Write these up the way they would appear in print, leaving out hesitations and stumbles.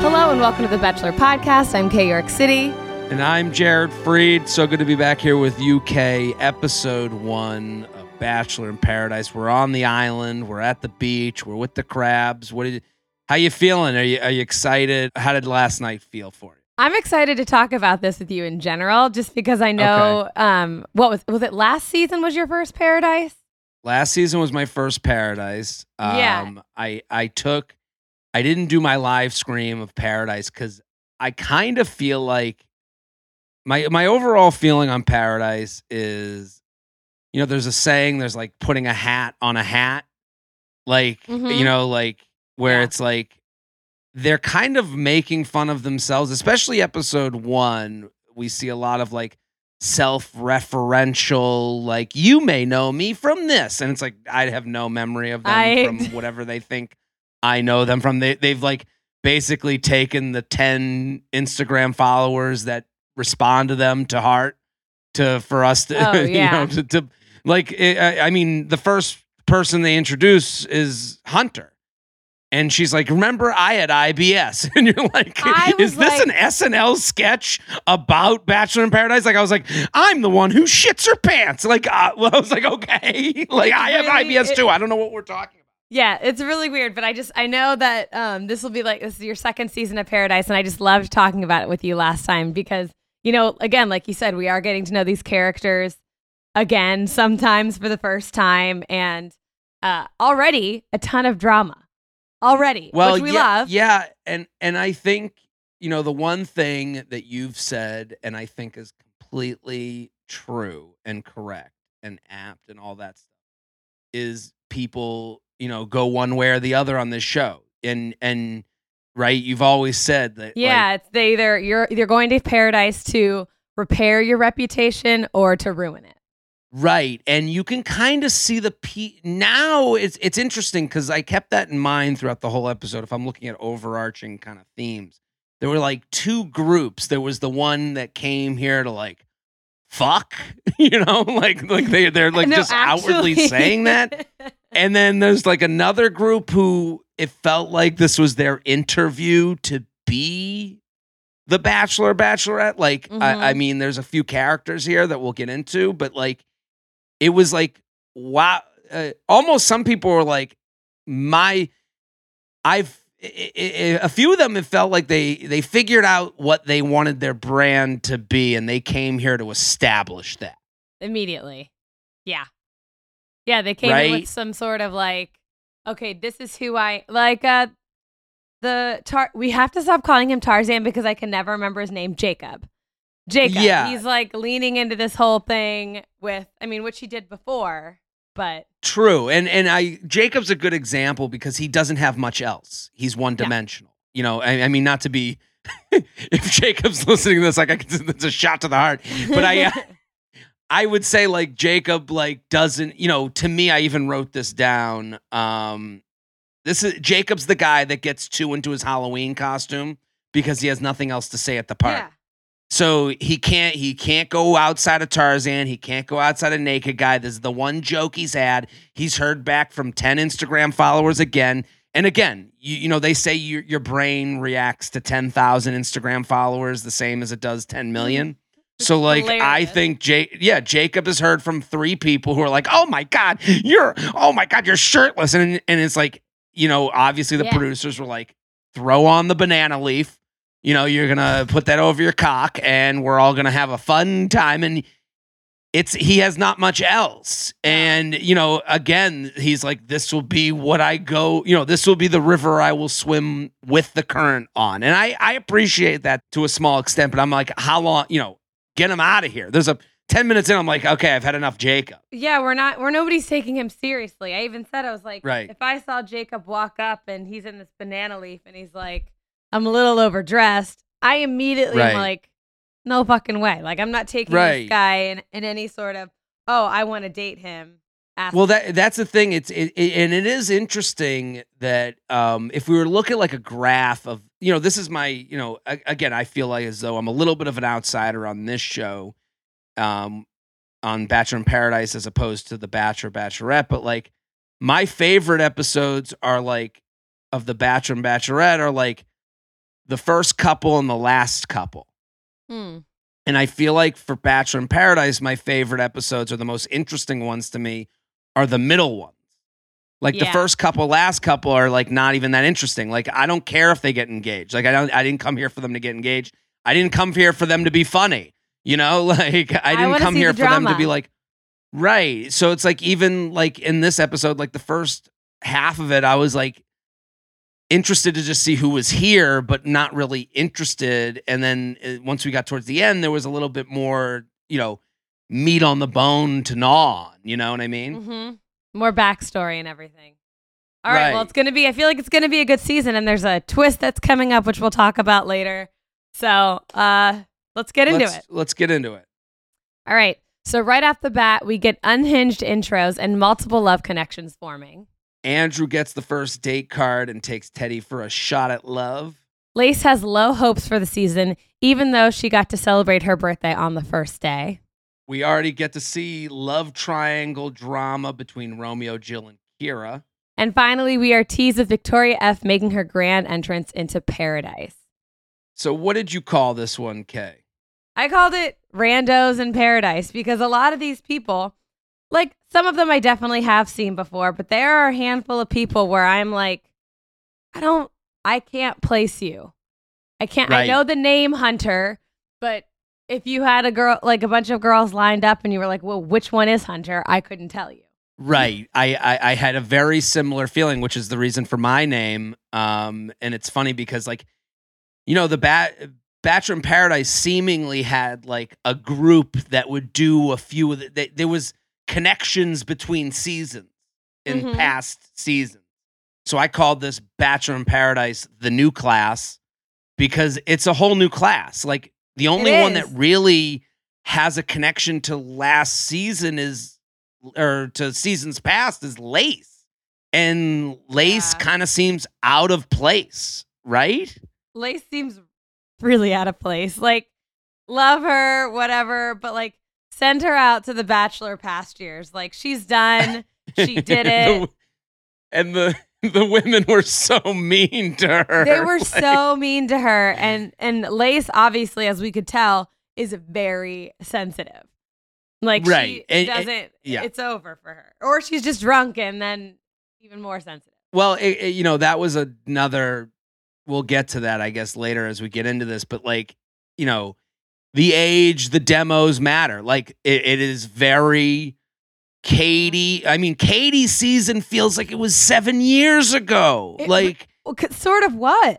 Hello and welcome to the Bachelor Podcast. I'm Kay York City. And I'm Jared Freed. So good to be back here with you, Kay. Episode 1 of Bachelor in Paradise. We're on the island. We're at the beach. We're with the crabs. How you feeling? Are you excited? How did last night feel for you? I'm excited to talk about this with you in general, just because I know, what was it last season was your first Paradise? Last season was my first Paradise. Yeah. I didn't do my live scream of Paradise because I kind of feel like my overall feeling on Paradise is, you know, there's a saying, there's like putting a hat on a hat, like, you know, like where it's like they're kind of making fun of themselves, especially episode 1. We see a lot of like self-referential, like, you may know me from this. And it's like, I have no memory of them from whatever they think I know them from. They've like basically taken the 10 Instagram followers that respond to them to heart to for us to the first person they introduce is Hunter, and she's like, remember I had IBS, and you're like, is this an SNL sketch about Bachelor in Paradise? Like, I was like, I'm the one who shits her pants. Like, I was like, okay, like I have IBS too. I don't know what we're talking about. Yeah, it's really weird, but I know that this is your second season of Paradise, and I just loved talking about it with you last time because, you know, again, like you said, we are getting to know these characters again, sometimes for the first time, and already a ton of drama already, which we love. Yeah, and I think, you know, the one thing that you've said and I think is completely true and correct and apt and all that stuff is people, you know, go one way or the other on this show. And right, you've always said that. Yeah, like, they either you're going to Paradise to repair your reputation or to ruin it. Right. And you can kind of see now it's interesting because I kept that in mind throughout the whole episode. If I'm looking at overarching kind of themes, there were like two groups. There was the one that came here to like fuck, you know, like they're like just outwardly saying that. And then there's like another group who it felt like this was their interview to be the Bachelor, Bachelorette. Like, I mean, there's a few characters here that we'll get into, but like, it was like, wow. Almost some people were like, a few of them, it felt like they figured out what they wanted their brand to be, and they came here to establish that immediately. Yeah. Yeah, they came in with some sort of like, okay, this is who I like. We have to stop calling him Tarzan because I can never remember his name. Jacob. Yeah. He's like leaning into this whole thing with, I mean, which he did before, but true. And Jacob's a good example because he doesn't have much else. He's one dimensional. Yeah. You know, I mean, not to be. If Jacob's listening to this, like, it's a shot to the heart. But I would say like Jacob like doesn't, you know, to me, I even wrote this down. Jacob's the guy that gets too into his Halloween costume because he has nothing else to say at the party. Yeah. So he can't go outside of Tarzan. He can't go outside of Naked Guy. This is the one joke he's had. He's heard back from 10 Instagram followers again. And again, you know, they say your brain reacts to 10,000 Instagram followers the same as it does 10 million. Mm-hmm. So, like, hilarious. I think, Jacob has heard from 3 people who are like, oh, my God, you're shirtless. And it's like, you know, obviously the producers were like, throw on the banana leaf. You know, you're going to put that over your cock and we're all going to have a fun time. And he has not much else. And, you know, again, he's like, this will be what I go, you know, this will be the river I will swim with the current on. And I appreciate that to a small extent, but I'm like, how long, you know, get him out of here. There's a 10 minutes in, I'm like, okay, I've had enough Jacob. Yeah, we're nobody's taking him seriously. I even said, I was like, right. If I saw Jacob walk up and he's in this banana leaf and he's like, I'm a little overdressed, I immediately am like, no fucking way. Like, I'm not taking this guy in any sort of, I want to date him. Well, that's the thing. It is interesting that if we were to look at like a graph of, this is my, again, I feel like as though I'm a little bit of an outsider on this show, on Bachelor in Paradise as opposed to The Bachelor, Bachelorette. But like my favorite episodes are like of The Bachelor and Bachelorette are like the first couple and the last couple. Hmm. And I feel like for Bachelor in Paradise, my favorite episodes are the most interesting ones to me. Are the middle ones. Like the first couple, last couple are like not even that interesting. Like I don't care if they get engaged. Like I didn't come here for them to get engaged. I didn't come here for them to be funny. Like I didn't come here for them to be like, right. So it's like, even like in this episode, like the first half of it, I was like interested to just see who was here, but not really interested. And then once we got towards the end, there was a little bit more, meat on the bone to gnaw on, you know what I mean? Mm-hmm. More backstory and everything. All right, well, I feel like it's going to be a good season, and there's a twist that's coming up, which we'll talk about later. So Let's get into it. All right, so right off the bat, we get unhinged intros and multiple love connections forming. Andrew gets the first date card and takes Teddy for a shot at love. Lace has low hopes for the season, even though she got to celebrate her birthday on the first day. We already get to see love triangle drama between Romeo, Jill, and Kira. And finally, we are teased with Victoria F. making her grand entrance into Paradise. So what did you call this one, Kay? I called it Randos in Paradise because a lot of these people, like some of them I definitely have seen before, but there are a handful of people where I'm like, I can't place you. I can't, I know the name Hunter, but... If you had a girl, like a bunch of girls lined up and you were like, well, which one is Hunter? I couldn't tell you. Right. I had a very similar feeling, which is the reason for my name. And it's funny because like, the Bachelor in Paradise seemingly had like a group that would do a few of it. There was connections between seasons in past seasons. So I called this Bachelor in Paradise the new class because it's a whole new class. Like, the only one that really has a connection to last season to seasons past is Lace. And Lace kind of seems out of place, right? Lace seems really out of place. Like, love her, whatever, but like, send her out to the Bachelor past years. Like, she's done. She did it. The women were so mean to her. They were so mean to her. And Lace, obviously, as we could tell, is very sensitive. Like, it's over for her. Or she's just drunk and then even more sensitive. Well, that was another, we'll get to that, I guess, later as we get into this. But, like, the age, the demos matter. Like, it is very... Katie's season feels like it was 7 years ago. Sort of was.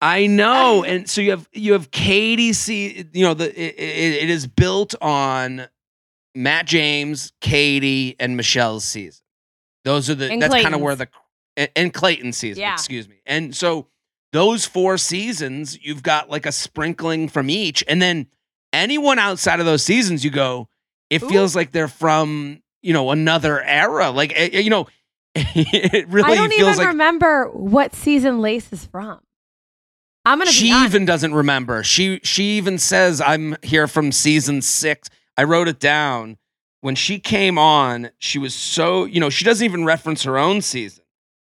I know, and so you have Katie's. It is built on Matt James, Katie, and Michelle's season. Those are that's kind of where and Clayton's season. Yeah. Excuse me. And so those four seasons, you've got like a sprinkling from each, and then anyone outside of those seasons, you go. It feels like they're from. Another era. Like, it really feels like... I don't even remember what season Lace is from. I'm going to be honest. She even doesn't remember. She even says, I'm here from season 6. I wrote it down. When she came on, she was so... she doesn't even reference her own season.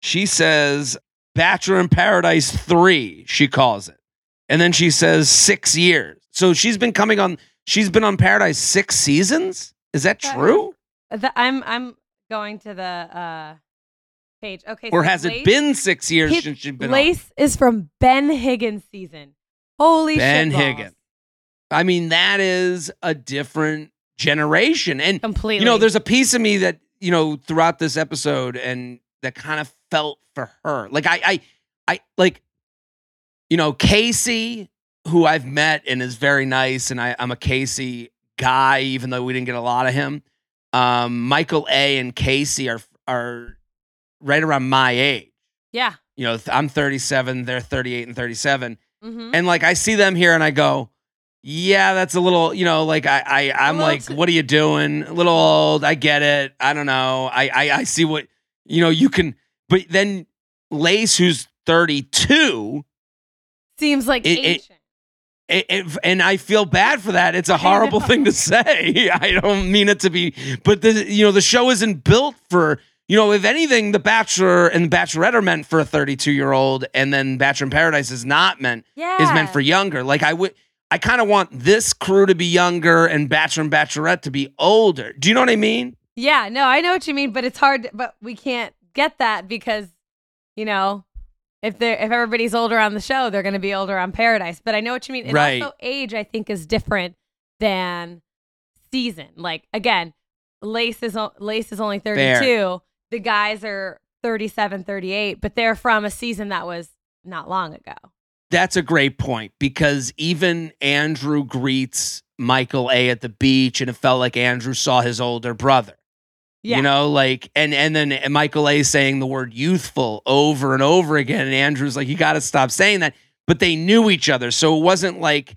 She says, Bachelor in Paradise 3, she calls it. And then she says 6 years. So she's been on Paradise 6 seasons? Is that true? I'm going to the page. Okay. Or so has Lace, it been 6 years since she's been Lace on? Is from Ben Higgins' season. Holy shit. Ben Higgins. I mean, that is a different generation. And completely. There's a piece of me that, throughout this episode and that kind of felt for her. Like I like, Casey, who I've met and is very nice, and I'm a Casey guy, even though we didn't get a lot of him. Michael A. and Casey are right around my age. Yeah. You know, I'm 37, they're 38 and 37. Mm-hmm. And like, I see them here and I go, yeah, that's a little, you know, like I'm like, what are you doing? A little old. I get it. I don't know. I see what, you know, you can, but then Lace, who's 32. Seems like ancient. And I feel bad for that. It's a horrible thing to say. I don't mean it to be, but the show isn't built for, you know, if anything, The Bachelor and The Bachelorette are meant for a 32-year-old, and then Bachelor in Paradise is not meant, is meant for younger. Like I kind of want this crew to be younger and Bachelor and Bachelorette to be older. Do you know what I mean? Yeah, no, I know what you mean, but it's hard, but we can't get that because, you know, if everybody's older on the show, they're going to be older on Paradise. But I know what you mean. And also age, I think, is different than season. Like, again, Lace is only 32. Fair. The guys are 37, 38, but they're from a season that was not long ago. That's a great point, because even Andrew greets Michael A. at the beach, and it felt like Andrew saw his older brother. Yeah. You know, like, and then Michael A. saying the word youthful over and over again. And Andrew's like, you got to stop saying that. But they knew each other. So it wasn't like,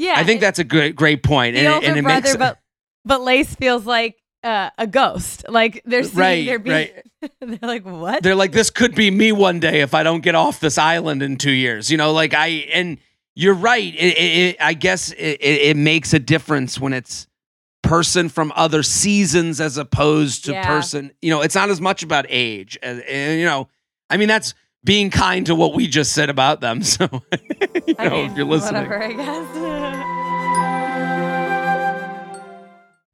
I think that's a great point. The older brother, but Lace feels like a ghost. Like they're seeing their beach. Right. They're like, what? They're like, this could be me one day if I don't get off this island in 2 years. You know, like and you're right. I guess it makes a difference when it's person from other seasons as opposed to person, you know, it's not as much about age as, you know, I mean, that's being kind to what we just said about them. So, if you're listening, whatever, I guess.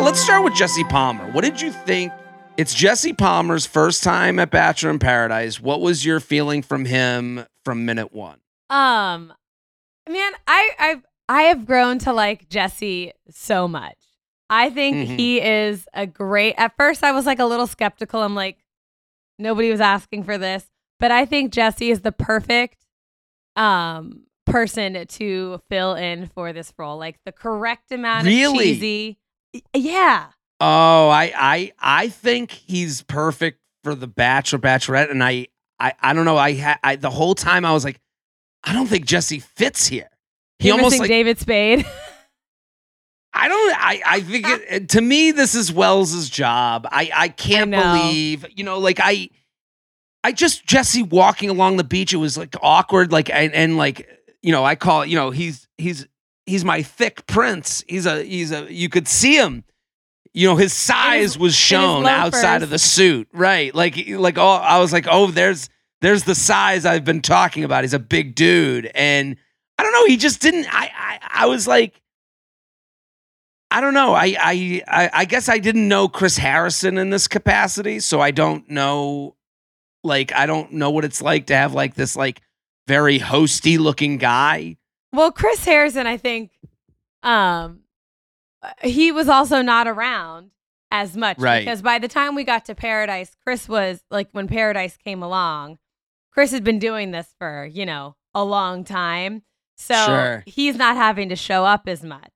Let's start with Jesse Palmer. What did you think? It's Jesse Palmer's first time at Bachelor in Paradise. What was your feeling from him from minute one? Man, I have grown to like Jesse so much. I think he is a great. At first, I was like a little skeptical. I'm like, nobody was asking for this, but I think Jesse is the perfect person to fill in for this role. Like the correct amount of cheesy. Yeah. Oh, I think he's perfect for the Bachelorette, and I don't know. I the whole time I was like, I don't think Jesse fits here. He almost like David Spade. I think to me this is Wells's job. I can't believe, you know, like I just Jesse walking along the beach. It was like awkward, like and like, you know, I call it, you know, he's my thick prince. He's a you could see him. You know, his size was shown outside of the suit. Right. Like I was like, oh, there's There's the size I've been talking about. He's a big dude. And I don't know. He just didn't. I was like, I don't know. I guess I didn't know Chris Harrison in this capacity. So I don't know. Like, I don't know what it's like to have like this, like, very hosty looking guy. Well, Chris Harrison, I think, he was also not around as much, right? Because by the time we got to Paradise, Chris was like, when Paradise came along, Chris had been doing this for, you know, a long time. So sure, he's not having to show up as much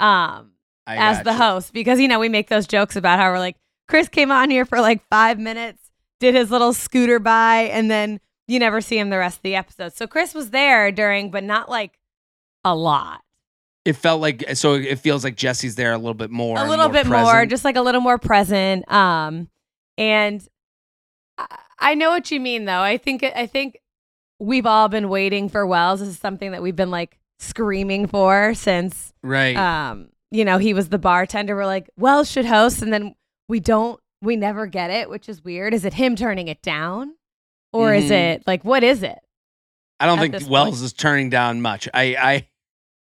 as the host, because, you know, we make those jokes about how we're like, Chris came on here for like 5 minutes, did his little scooter by, and then you never see him the rest of the episode. So Chris was there during, but not like a lot. It felt like, so it feels like Jesse's there a little bit more. A little bit more, just like a little more present. And I know what you mean, though. I think we've all been waiting for Wells. This is something that we've been like screaming for since, right? You know, he was the bartender. We're like, Wells should host, and then we never get it, which is weird. Is it him turning it down, or is it like, what is it? I don't think Wells is turning down much.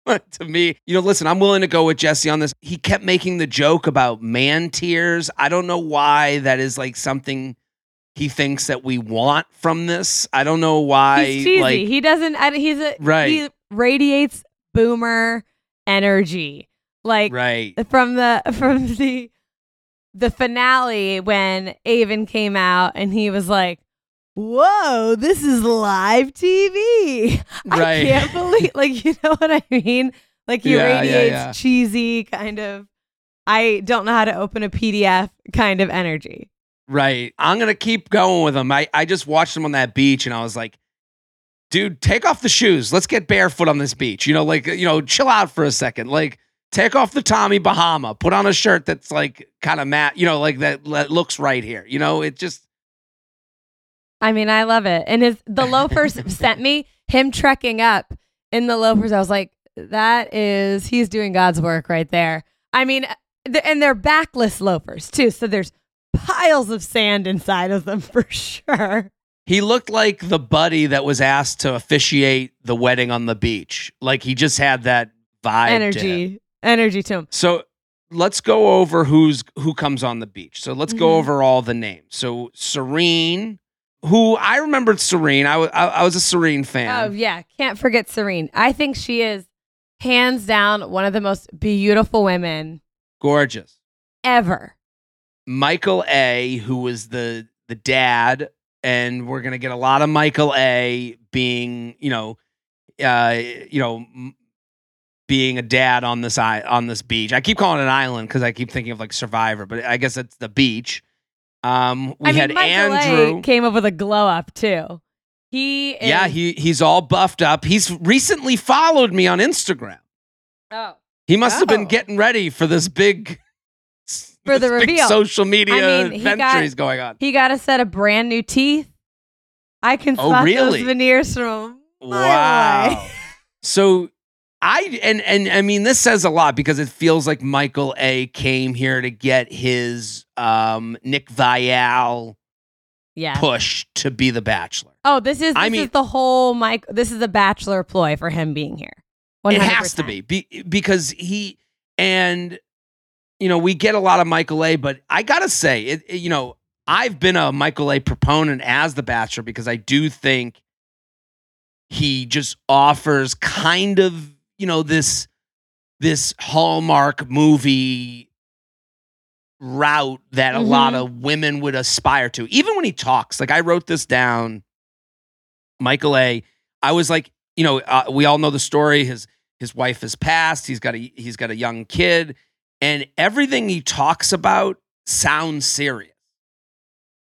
To me, you know, listen, I'm willing to go with Jesse on this. He kept making the joke about man tears. I don't know why that is like something he thinks that we want from this. I don't know why. He's cheesy. Like, he doesn't. He radiates boomer energy. Like, right, from the finale when Avon came out and he was like, whoa, this is live TV. Right. I can't believe, like, you know what I mean? Like, he radiates cheesy kind of, I don't know how to open a PDF kind of energy. Right. I'm going to keep going with him. I just watched him on that beach and I was like, dude, take off the shoes. Let's get barefoot on this beach. You know, like, you know, chill out for a second. Like, take off the Tommy Bahama, put on a shirt that's like kind of matte, you know, like that looks right here. You know, it just, I mean, I love it. And the loafers sent me him trekking up in the loafers. I was like, he's doing God's work right there. I mean, and they're backless loafers too. So there's piles of sand inside of them for sure. He looked like the buddy that was asked to officiate the wedding on the beach. Like, he just had that vibe. Energy to him. So let's go over who comes on the beach. So let's go over all the names. So Serene. Who I remembered Serene. I was a Serene fan. Oh, yeah. Can't forget Serene. I think she is hands down one of the most beautiful women. Gorgeous. Ever. Michael A., who was the dad, and we're going to get a lot of Michael A. being, being a dad on this beach. I keep calling it an island because I keep thinking of like Survivor, but I guess it's the beach. Andrew came up with a glow up too. He's all buffed up. He's recently followed me on Instagram. Oh, he must have been getting ready for this big reveal. Social media adventures going on. He got a set of brand new teeth. I can spot those veneers from a mile away. So I mean, this says a lot because it feels like Michael A. came here to get his Nick Vial push to be the Bachelor. Oh, this is the whole Mike. This is a Bachelor ploy for him being here. 100%. It has to be because we get a lot of Michael A. But I gotta say, I've been a Michael A. proponent as the Bachelor because I do think he just offers kind of, you know, this Hallmark movie route that a lot of women would aspire to. Even when he talks, like, I wrote this down, Michael A., I was like, you know, we all know the story. His wife has passed. He's got a young kid, and everything he talks about sounds serious.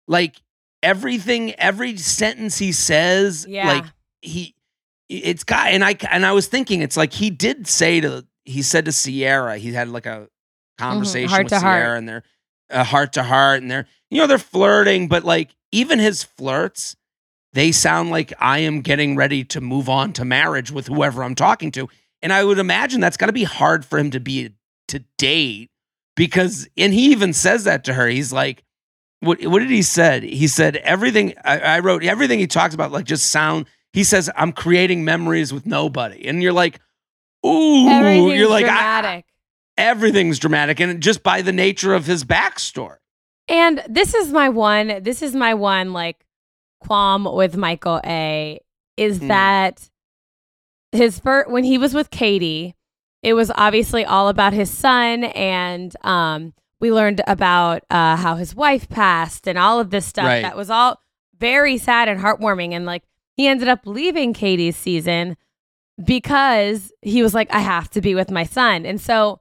Like, every sentence he says, like, I was thinking, it's like he said to Cierra, he had like a conversation with Cierra, and they're heart to heart, and they're, you know, they're flirting, but like, even his flirts, they sound like, I am getting ready to move on to marriage with whoever I'm talking to. And I would imagine that's got to be hard for him to date because, and he even says that to her. He's like, What did he said? He said everything. I wrote everything he talks about, like just sound. He says, "I'm creating memories with nobody," and you're like, "Ooh," you're like, dramatic. Everything's dramatic, and just by the nature of his backstory. And this is my one. This is my one like qualm with Michael A. is that his first, when he was with Katie, it was obviously all about his son, and we learned about how his wife passed and all of this stuff. Right. That was all very sad and heartwarming. And like he ended up leaving Katie's season because he was like, I have to be with my son. And so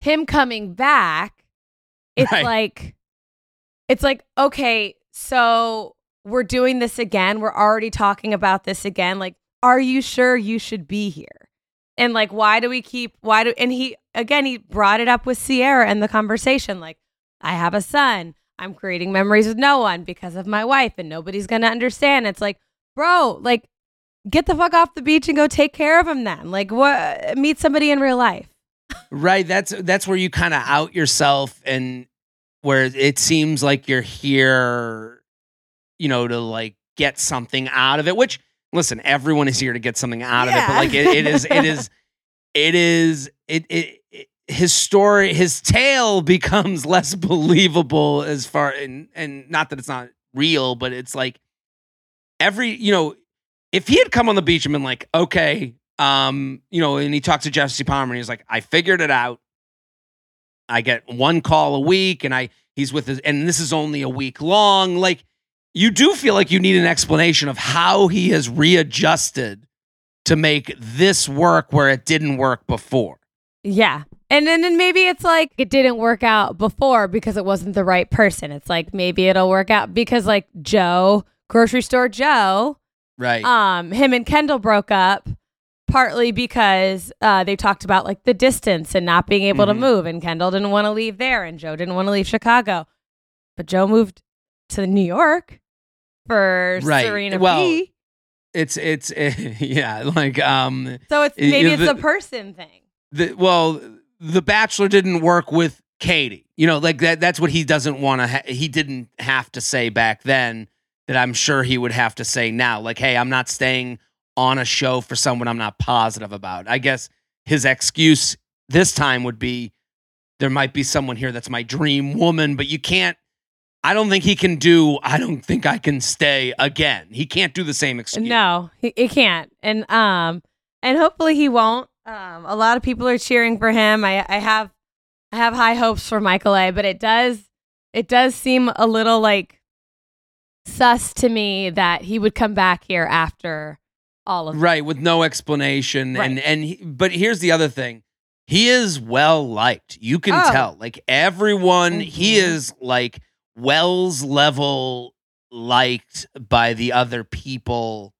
him coming back, it's right. like, it's like, okay, so we're doing this again. We're already talking about this again. Like, are you sure you should be here? And like, and he brought it up with Cierra in the conversation. Like, I have a son. I'm creating memories with no one because of my wife and nobody's going to understand. It's like, bro, like get the fuck off the beach and go take care of him then. Like what, meet somebody in real life. Right. That's where you kind of out yourself and where it seems like you're here, you know, to like get something out of it, which listen, everyone is here to get something out of it, but like his story, his tale becomes less believable as far and not that it's not real, but it's like if he had come on the beach and been like, okay, and he talks to Jesse Palmer and he's like, I figured it out. I get one call a week and he's with his, and this is only a week long. Like, you do feel like you need an explanation of how he has readjusted to make this work where it didn't work before. Yeah. And then maybe it's like it didn't work out before because it wasn't the right person. It's like maybe it'll work out because like Joe, grocery store Joe, right? Him and Kendall broke up partly because they talked about like the distance and not being able to move, and Kendall didn't want to leave there and Joe didn't want to leave Chicago. But Joe moved to New York for Serena B. So it's maybe it's a person thing. The Bachelor didn't work with Katie. You know, like that's what he doesn't want to. He didn't have to say back then that I'm sure he would have to say now. Like, hey, I'm not staying on a show for someone I'm not positive about. I guess his excuse this time would be there might be someone here that's my dream woman, but you can't. I don't think I can stay again. He can't do the same excuse. No, he can't. And hopefully he won't. A lot of people are cheering for him. I have high hopes for Michael A., but it does seem a little like sus to me that he would come back here after all of right, with no explanation. Right. But here's the other thing. He is well liked. You can tell. Like everyone, he is like Wells level liked by the other people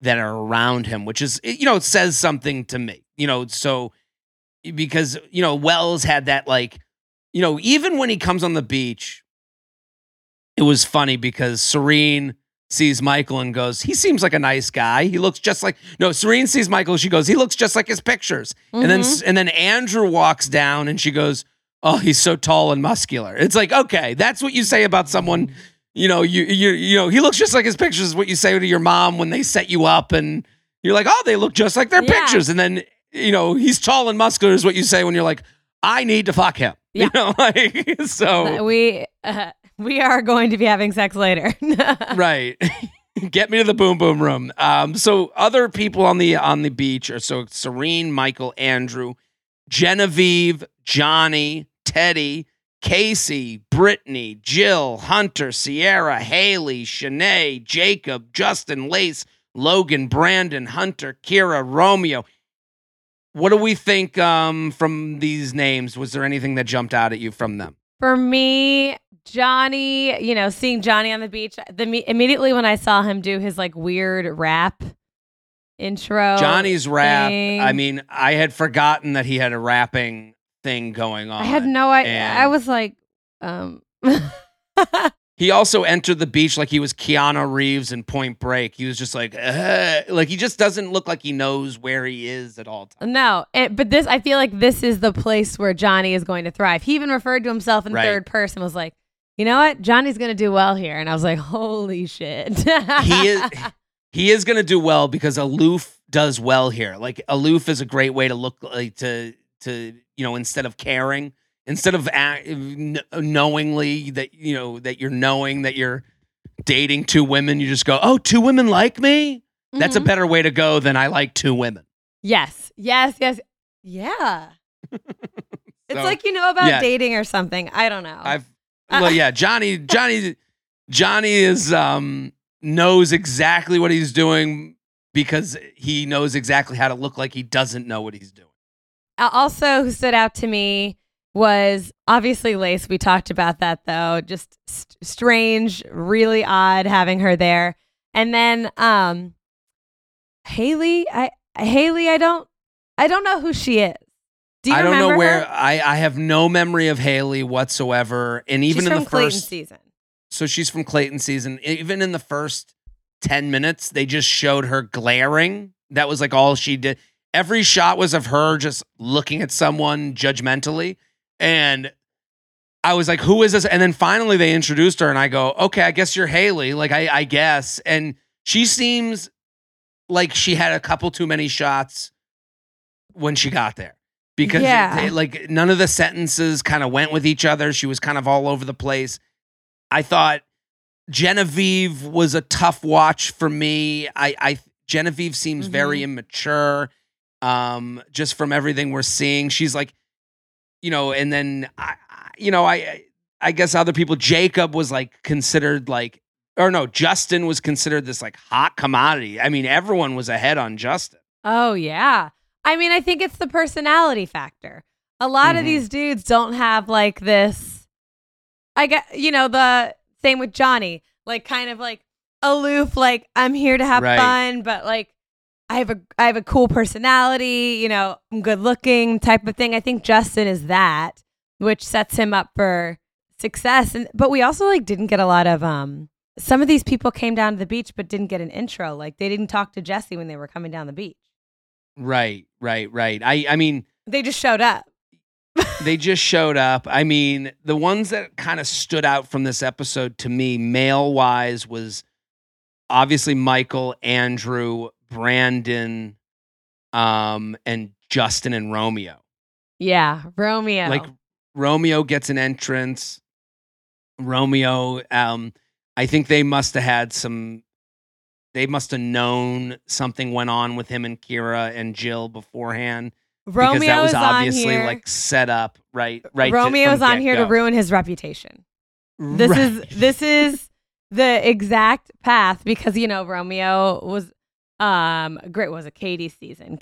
that are around him, which is, you know, it says something to me, you know, so because, you know, Wells had that, like, you know, even when he comes on the beach, it was funny because Serene sees Michael and goes, he seems like a nice guy. Serene sees Michael. She goes, he looks just like his pictures. Mm-hmm. And then Andrew walks down and she goes, oh, he's so tall and muscular. It's like, okay, that's what you say about someone. You know, you know, he looks just like his pictures is what you say to your mom when they set you up and you're like, oh, they look just like their pictures. And then, you know, he's tall and muscular is what you say when you're like, I need to fuck him. Yeah. You know, like, so we are going to be having sex later. Right. Get me to the boom boom room. So other people on the beach are Serene, Michael, Andrew, Genevieve, Johnny, Teddy, Casey, Brittany, Jill, Hunter, Cierra, Haley, Shanae, Jacob, Justin, Lace, Logan, Brandon, Hunter, Kira, Romeo. What do we think from these names? Was there anything that jumped out at you from them? For me, Johnny, you know, seeing Johnny on the beach, immediately when I saw him do his like weird rap intro. Johnny's rap thing. I mean, I had forgotten that he had a rapping thing going on. I had no idea. I was like, He also entered the beach like he was Keanu Reeves in Point Break. He was just like, like he just doesn't look like he knows where he is at all times. No, I feel like this is the place where Johnny is going to thrive. He even referred to himself in third person, was like, you know what? Johnny's going to do well here. And I was like, holy shit. He is going to do well because aloof does well here. Like aloof is a great way to look like to, you know, instead of caring, instead of knowingly that, you know, that you're knowing that you're dating two women, you just go, oh, two women like me. Mm-hmm. That's a better way to go than I like two women. Yes. Yes. Yes. Yeah. It's so, like, you know, about dating or something. I don't know. Johnny is knows exactly what he's doing because he knows exactly how to look like he doesn't know what he's doing. Also, who stood out to me was obviously Lace. We talked about that though. Just strange, really odd having her there. And then Haley. I don't know who she is. Do you remember her? I don't know where. I have no memory of Haley whatsoever. And even in the first season. So she's from Clayton season. Even in the first 10 minutes, they just showed her glaring. That was like all she did. Every shot was of her just looking at someone judgmentally. And I was like, who is this? And then finally they introduced her and I go, okay, I guess you're Haley. Like, I guess. And she seems like she had a couple too many shots when she got there. Because like none of the sentences kind of went with each other. She was kind of all over the place. I thought Genevieve was a tough watch for me. Genevieve seems very immature, just from everything we're seeing. She's like, you know, and then I guess other people. Jacob was like considered like, or no, Justin was considered this like hot commodity. I mean, everyone was ahead on Justin. Oh yeah. I mean, I think it's the personality factor. A lot of these dudes don't have like this, I guess, you know, the same with Johnny, like kind of like aloof, like I'm here to have fun, but like I have a cool personality, you know, I'm good looking type of thing. I think Justin is that, which sets him up for success. But we also like didn't get a lot of, some of these people came down to the beach, but didn't get an intro. Like they didn't talk to Jesse when they were coming down the beach. Right. I mean, they just showed up. I mean, the ones that kind of stood out from this episode to me, male wise, was obviously Michael, Andrew, Brandon, and Justin and Romeo. Yeah, Romeo. Like Romeo gets an entrance. Romeo, I think they must have had some. They must have known something went on with him and Kira and Jill beforehand. Because that was obviously like set up, right? Right. Romeo's on here to ruin his reputation. This is the exact path because you know Romeo was great. Was it Katie's season,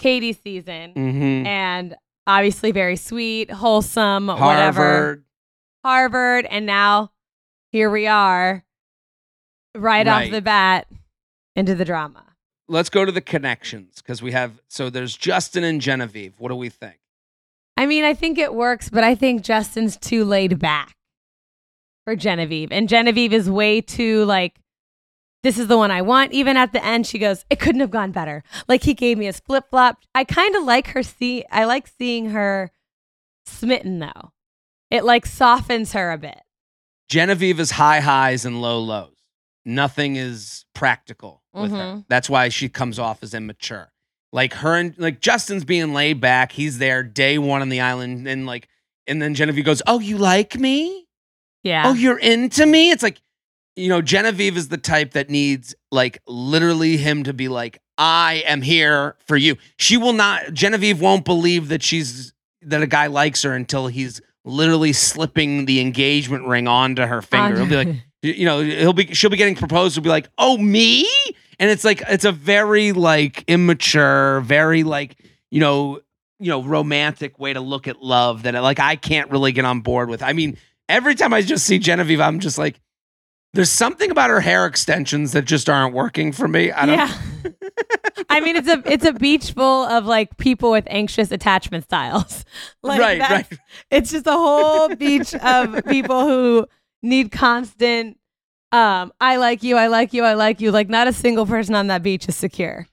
and obviously very sweet, wholesome, Harvard, and now here we are, right off the bat. Into the drama. Let's go to the connections because we have. So there's Justin and Genevieve. What do we think? I mean, I think it works, but I think Justin's too laid back for Genevieve. And Genevieve is way too like, this is the one I want. Even at the end, she goes, it couldn't have gone better. Like he gave me his flip flop. I kind of like her. I like seeing her smitten though. It like softens her a bit. Genevieve is high highs and low lows. Nothing is practical with her. That's why she comes off as immature. Like her and like Justin's being laid back. He's there day one on the island, and then Genevieve goes, "Oh, you like me? Yeah. Oh, you're into me." It's like, you know, Genevieve is the type that needs like literally him to be like, "I am here for you." She will not. Genevieve won't believe that that a guy likes her until he's literally slipping the engagement ring onto her finger. He'll be like. You know, she'll be getting proposed. He'll be like, "Oh, me?" And it's like, it's a very like immature, very like, you know, romantic way to look at love that like I can't really get on board with. I mean, every time I just see Genevieve, I'm just like, there's something about her hair extensions that just aren't working for me. I don't. Yeah. I mean, it's a beach full of like people with anxious attachment styles. Like, right. It's just a whole beach of people who. Need constant, I like you. Like not a single person on that beach is secure.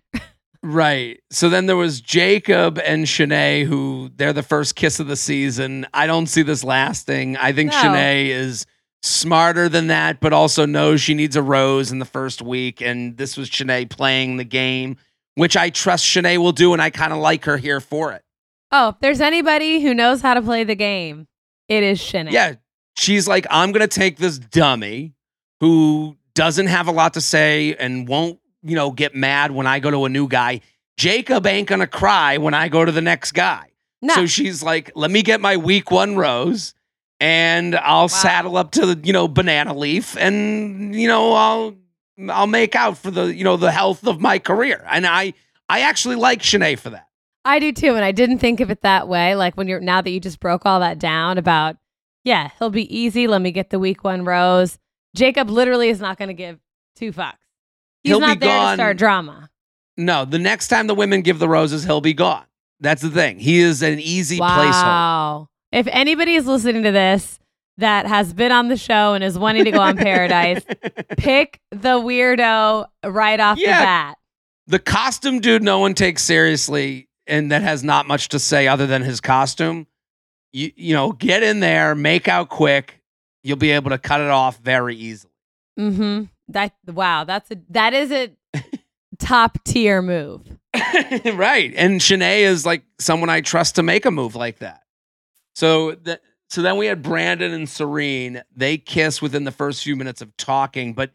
Right. So then there was Jacob and Shanae, who they're the first kiss of the season. I don't see this lasting. I think Shanae is smarter than that, but also knows she needs a rose in the first week. And this was Shanae playing the game, which I trust Shanae will do. And I kind of like her here for it. Oh, if there's anybody who knows how to play the game, it is Shanae. Yeah. She's like, I'm going to take this dummy who doesn't have a lot to say and won't, you know, get mad when I go to a new guy. Jacob ain't going to cry when I go to the next guy. No. So she's like, let me get my week one rose and I'll saddle up to the, you know, banana leaf and, you know, I'll make out for the, you know, the health of my career. And I actually like Shanae for that. I do too. And I didn't think of it that way. Like when you're, now that you just broke all that down about, yeah, he'll be easy. Let me get the week one rose. Jacob literally is not going to give two fucks. He's not there to start drama. No, the next time the women give the roses, he'll be gone. That's the thing. He is an easy placeholder. If anybody is listening to this that has been on the show and is wanting to go on Paradise, pick the weirdo right off the bat. The costume dude no one takes seriously and that has not much to say other than his costume. You know, get in there, make out quick. You'll be able to cut it off very easily. Mm-hmm. That is a top tier move. Right. And Shanae is like someone I trust to make a move like that. So then we had Brandon and Serene. They kiss within the first few minutes of talking, but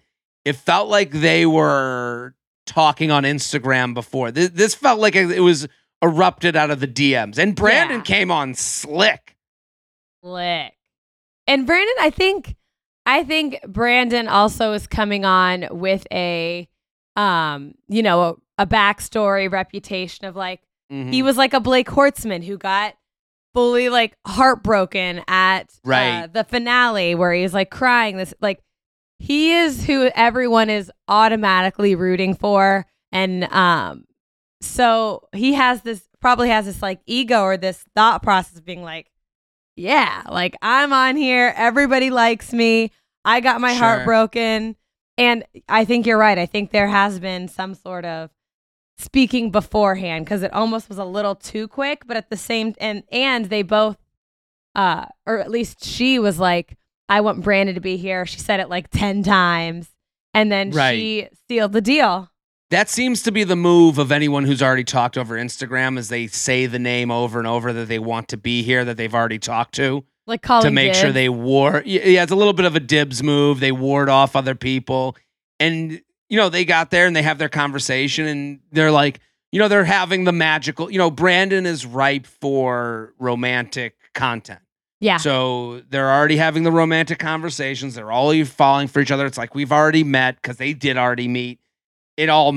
it felt like they were talking on Instagram before. This felt like it was erupted out of the DMs. And Brandon came on slick. Slick. And Brandon, I think Brandon also is coming on with a, you know, a backstory reputation of like, he was like a Blake Hortzman who got fully like heartbroken at the finale where he's like crying. This, like, he is who everyone is automatically rooting for. And, so he has this, probably has this like ego or this thought process being like, yeah, like I'm on here. Everybody likes me. I got my heart broken. And I think you're right. I think there has been some sort of speaking beforehand because it almost was a little too quick. But at the same and they both, or at least she was like, I want Brandon to be here. She said it like 10 times and then she sealed the deal. That seems to be the move of anyone who's already talked over Instagram is they say the name over and over that they want to be here, that they've already talked to. Like calling to make sure they ward. Yeah, it's a little bit of a dibs move. They ward off other people. And, you know, they got there and they have their conversation and they're like, you know, they're having the magical, you know, Brandon is ripe for romantic content. Yeah. So they're already having the romantic conversations. They're all falling for each other. It's like we've already met because they did already meet. It all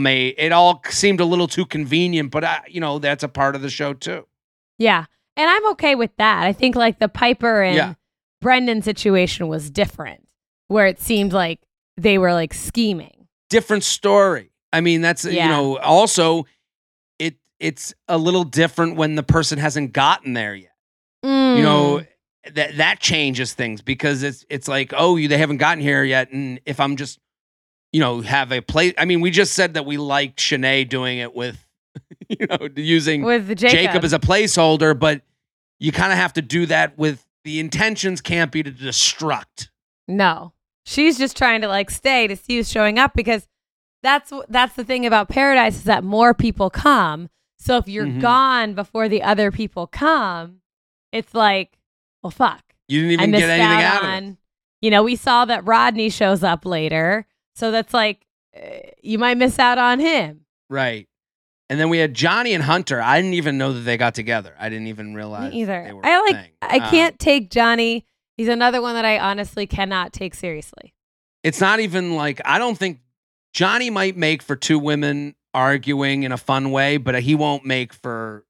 seemed a little too convenient, but you know, that's a part of the show too. Yeah. And I'm okay with that. I think like the Piper and Brendan situation was different where it seemed like they were like scheming. Different story. I mean, that's, you know, also it's a little different when the person hasn't gotten there yet. Mm. You know, that changes things because it's like, oh, they haven't gotten here yet. And if I'm just, you know, have a place. I mean, we just said that we liked Shanae doing it with, you know, using with Jacob as a placeholder, but you kind of have to do that with the intentions can't be to destruct. No, she's just trying to like stay to see who's showing up because that's the thing about Paradise is that more people come. So if you're gone before the other people come, it's like, well, fuck. You didn't even get anything out of it. You know, we saw that Rodney shows up later. So that's like, you might miss out on him. Right. And then we had Johnny and Hunter. I didn't even know that they got together. I didn't even realize. Me either. They were I can't take Johnny. He's another one that I honestly cannot take seriously. It's not even like, I don't think Johnny might make for two women arguing in a fun way, but he won't make for,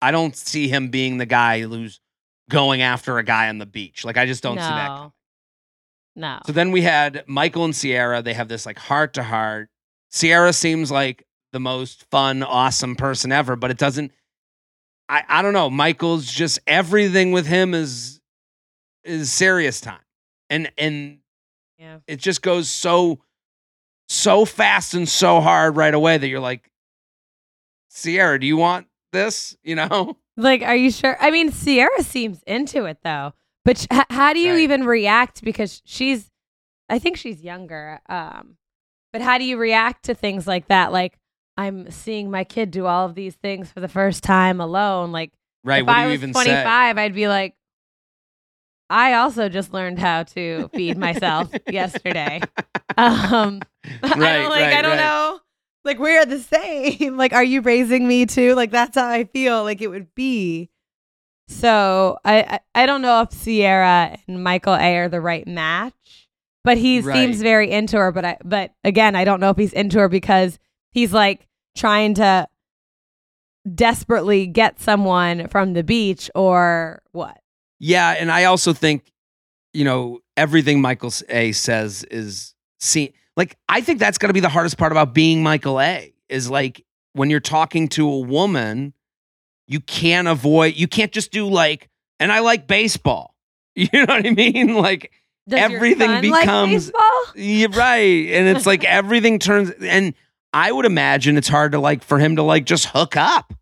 I don't see him being the guy who's going after a guy on the beach. Like, I just don't see that coming. No. So then we had Michael and Cierra. They have this like heart to heart. Cierra seems like the most fun, awesome person ever, but it doesn't. I don't know. Michael's just everything with him is serious time, and it just goes so fast and so hard right away that you're like, Cierra, do you want this? You know, like, are you sure? I mean, Cierra seems into it though. But how do you even react? Because she's, I think she's younger. But how do you react to things like that? Like, I'm seeing my kid do all of these things for the first time alone. Like, right, if I was 25, I'd be like, I also just learned how to feed myself yesterday. I don't know. Like, we're the same. Like, are you raising me too? Like, that's how I feel like it would be. So I don't know if Cierra and Michael A. are the right match, but he seems very into her. But again, I don't know if he's into her because he's like trying to desperately get someone from the beach or what. Yeah, and I also think, you know, everything Michael A. says is seen. Like, I think that's got to be the hardest part about being Michael A. is like when you're talking to a woman, you can't just do like, and I like baseball. You know what I mean? Like, does everything becomes like baseball? Right, and it's like everything turns. And I would imagine it's hard to like for him to like just hook up.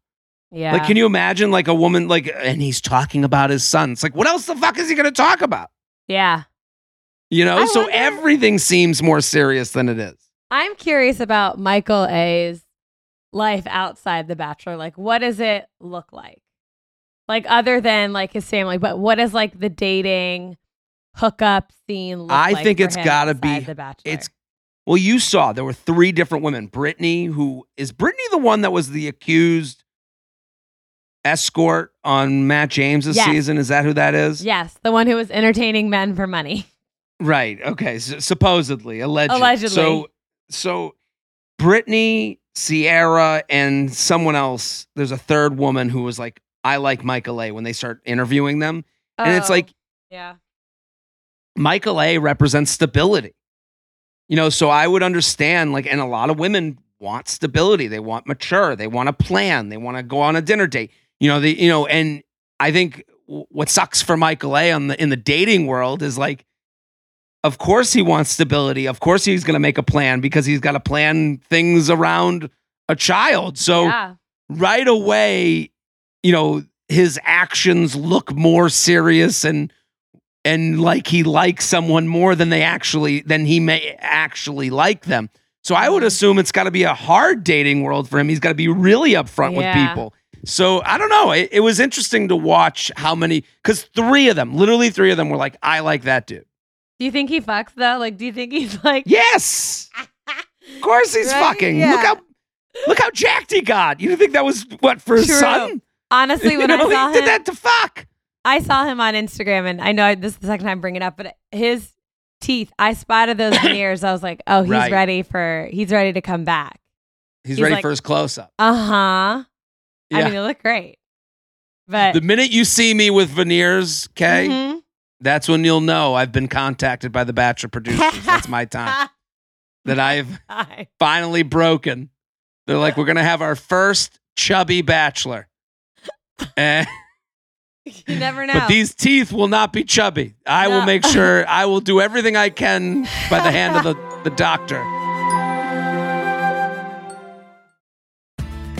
Yeah. Like, can you imagine like a woman like, and he's talking about his son. It's like, what else the fuck is he going to talk about? Yeah. You know, so everything seems more serious than it is. I'm curious about Michael A.'s life outside The Bachelor. Like, what does it look like? Like, other than like his family, but what is like the dating hookup scene look like? I think it's got to be The Bachelor. Well, you saw there were three different women. Brittany, who is Brittany the one that was the accused escort on Matt James's season? Is that who that is? Yes, the one who was entertaining men for money. Right. Okay. So, supposedly, allegedly. So Brittany, Cierra, and someone else. There's a third woman who was like, "I like Michael A." When they start interviewing them, and it's like, yeah, Michael A. represents stability. You know, so I would understand like, and a lot of women want stability. They want mature. They want a plan. They want to go on a dinner date. You know, and I think what sucks for Michael A. in the dating world is like, of course he wants stability. Of course he's going to make a plan because he's got to plan things around a child. So right away, you know, his actions look more serious and like he likes someone more than he may actually like them. So I would assume it's got to be a hard dating world for him. He's got to be really upfront with people. So I don't know. It was interesting to watch how many, because literally three of them were like, I like that dude. Do you think he fucks though? Like, do you think he's like? Yes, of course he's fucking. Yeah. Look how jacked he got. You didn't think that was what for his son? Honestly, when I saw him, he did that to fuck. I saw him on Instagram, and I know this is the second time bringing it up, but his teeth. I spotted those veneers. I was like, oh, he's He's ready to come back. He's ready for his close up. Uh huh. Yeah. I mean, it looked great. But the minute you see me with veneers, Kay. Mm-hmm. That's when you'll know I've been contacted by the Bachelor producers. That's my time. That I've finally broken. They're like, we're going to have our first chubby Bachelor. You never know. But these teeth will not be chubby. I will make sure. I will do everything I can by the hand of the doctor.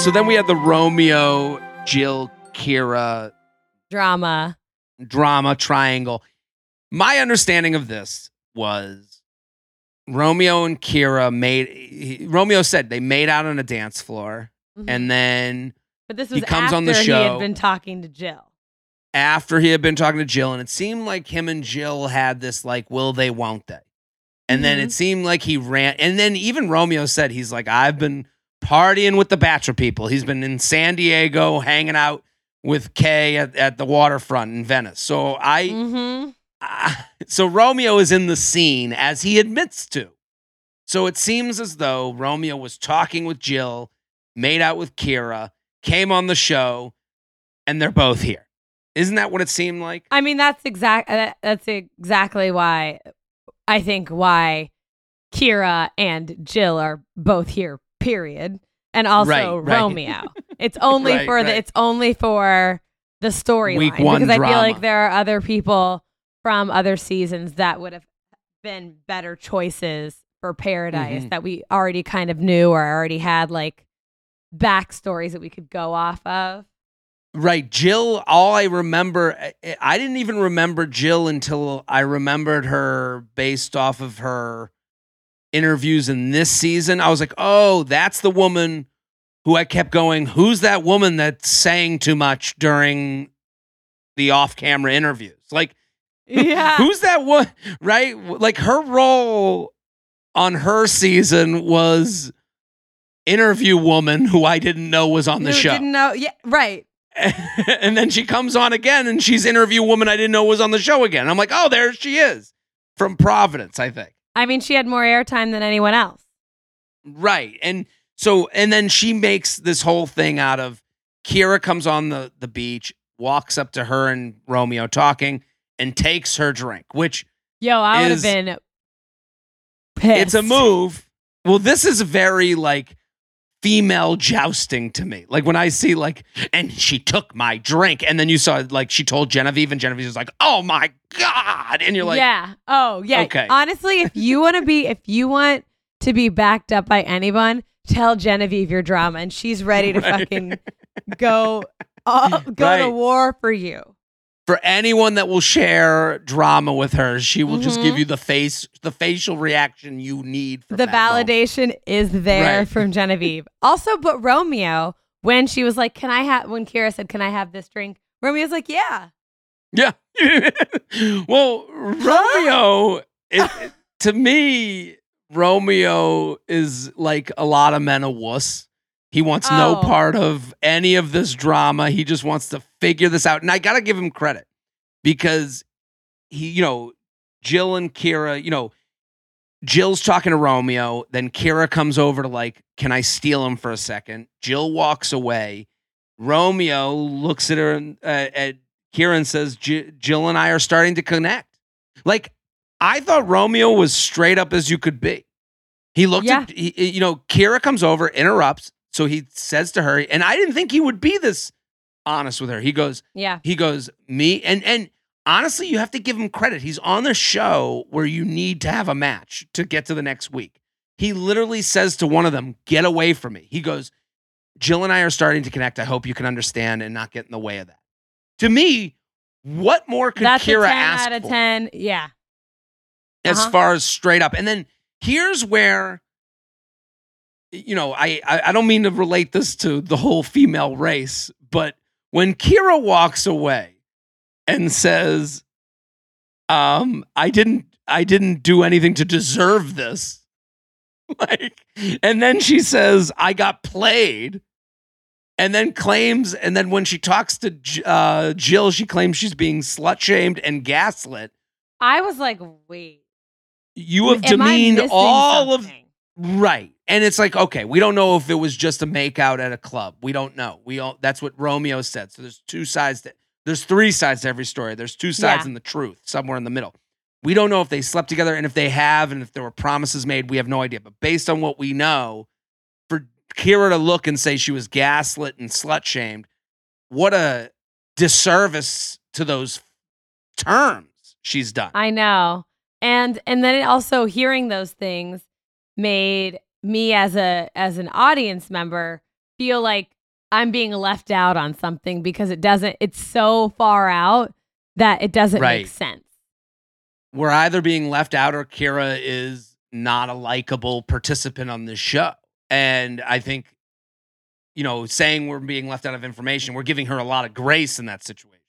So then we had the Romeo, Jill, Kira drama triangle. My understanding of this was Romeo and Kira Romeo said they made out on a dance floor, and then but this was he comes after on the show. He had been talking to Jill. after he had been talking to Jill, and it seemed like him and Jill had this like, will they, won't they? And then it seemed like he ran. And then even Romeo said, he's like, I've been partying with the Bachelor people. He's been in San Diego hanging out with Kay at the waterfront in Venice. So so Romeo is in the scene as he admits to. So it seems as though Romeo was talking with Jill, made out with Kira, came on the show, and they're both here. Isn't that what it seemed like? I mean, that's exactly why I think why Kira and Jill are both here, period. And also Romeo. It's only it's only for the storyline. Because I feel like there are other people from other seasons that would have been better choices for Paradise that we already kind of knew or already had like backstories that we could go off of. Right. Jill, all I remember, I didn't even remember Jill until I remembered her based off of her interviews in this season. I was like, oh, that's the woman who I kept going, who's that woman that sang too much during the off-camera interviews? Like, who's that one? Right? Like, her role on her season was interview woman who I didn't know was on the show. Didn't know. Yeah, right. And then she comes on again and she's interview woman I didn't know was on the show again. I'm like, oh, there she is from Providence, I think. I mean, she had more airtime than anyone else. Right. And so, and then she makes this whole thing out of Kira comes on the beach, walks up to her and Romeo talking and takes her drink, which. Yo, I would have been pissed. It's a move. Well, this is very like female jousting to me. Like when I see like, and she took my drink, and then you saw like she told Genevieve, and Genevieve was like, "Oh my god!" And you're like, "Yeah, oh yeah." Okay. Honestly, if you want to be backed up by anyone, tell Genevieve your drama, and she's ready to fucking go to war for you. For anyone that will share drama with her, she will just give you the facial reaction you need. From the validation moment. Is there from Genevieve. Also, but Romeo, when she was like, when Kira said, can I have this drink? Romeo's like, yeah. Yeah. Well, Romeo, to me, Romeo is like a lot of men a wuss. He wants no part of any of this drama. He just wants to figure this out. And I got to give him credit because he, you know, Jill and Kira, you know, Jill's talking to Romeo. Then Kira comes over to like, can I steal him for a second? Jill walks away. Romeo looks at her and at Kira and says, Jill and I are starting to connect. Like, I thought Romeo was straight up as you could be. He looked at, you know, Kira comes over, interrupts. So he says to her, and I didn't think he would be this honest with her. He goes, me. And honestly, you have to give him credit. He's on the show where you need to have a match to get to the next week. He literally says to one of them, get away from me. He goes, Jill and I are starting to connect. I hope you can understand and not get in the way of that. To me, what more could Kira ask for? That's a 10 out of 10. Yeah. As far as straight up. And then here's where... You know, I don't mean to relate this to the whole female race, but when Kira walks away and says, I didn't do anything to deserve this. Like, and then she says, I got played, and then claims. And then when she talks to Jill, she claims she's being slut shamed and gaslit. I was like, wait, you have demeaned all of right. And it's like, okay, we don't know if it was just a makeout at a club. We don't know. That's what Romeo said. So there's there's three sides to every story. There's two sides and the truth somewhere in the middle. We don't know if they slept together, and if they have, and if there were promises made, we have no idea. But based on what we know, for Kira to look and say she was gaslit and slut-shamed, what a disservice to those terms she's done. I know. And then also hearing those things made me as an audience member feel like I'm being left out on something because it's so far out that it doesn't make sense. We're either being left out or Kira is not a likable participant on this show. And I think, you know, saying we're being left out of information, we're giving her a lot of grace in that situation.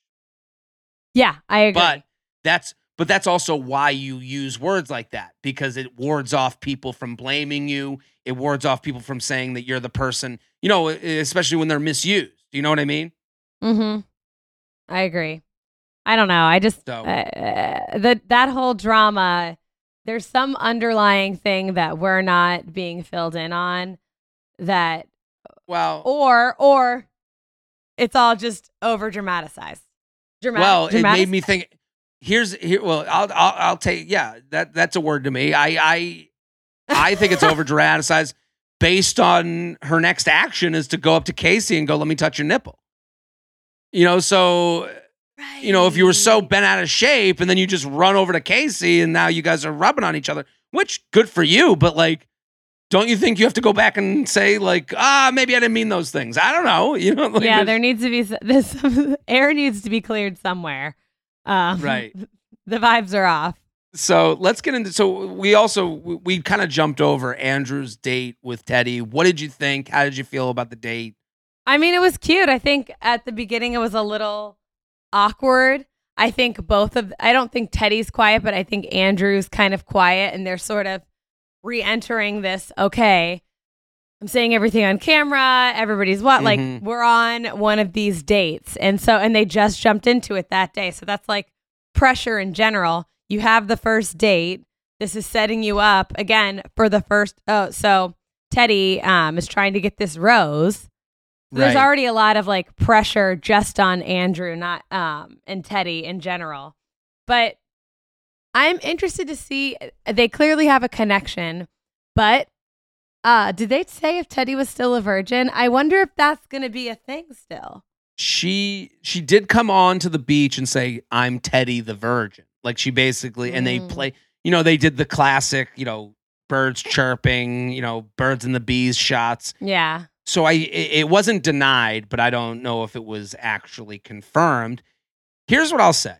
Yeah, I agree. But that's also why you use words like that, because it wards off people from blaming you. It wards off people from saying that you're the person, you know, especially when they're misused. You know what I mean? Mm-hmm. I agree. I don't know. I just, that whole drama, there's some underlying thing that we're not being filled in on that, well, or it's all just over dramatized. It made me think I'll take, yeah, that's a word to me. I think it's over dramatized based on her next action is to go up to Casey and go, let me touch your nipple. You know, so, right. You know, if you were so bent out of shape and then you just run over to Casey and now you guys are rubbing on each other, which good for you. But like, don't you think you have to go back and say like, maybe I didn't mean those things. I don't know. You know, like, yeah, there needs to be this air needs to be cleared somewhere. Right. The vibes are off. So let's get into, we kind of jumped over Andrew's date with Teddy. What did you think? How did you feel about the date? I mean, it was cute. I think at the beginning it was a little awkward. I think I don't think Teddy's quiet, but I think Andrew's kind of quiet and they're sort of re-entering this, okay, I'm saying everything on camera, everybody's what? Mm-hmm. Like, we're on one of these dates. And they just jumped into it that day. So that's like pressure in general. You have the first date. This is setting you up again for the first. Oh, so Teddy is trying to get this rose. So there's already a lot of like pressure just on Andrew, not and Teddy in general. But I'm interested to see, they clearly have a connection, but did they say if Teddy was still a virgin? I wonder if that's going to be a thing still. She did come on to the beach and say, I'm Teddy the virgin. Like she basically, and they play, you know, they did the classic, you know, birds chirping, you know, birds and the bees shots. Yeah. So it wasn't denied, but I don't know if it was actually confirmed. Here's what I'll say.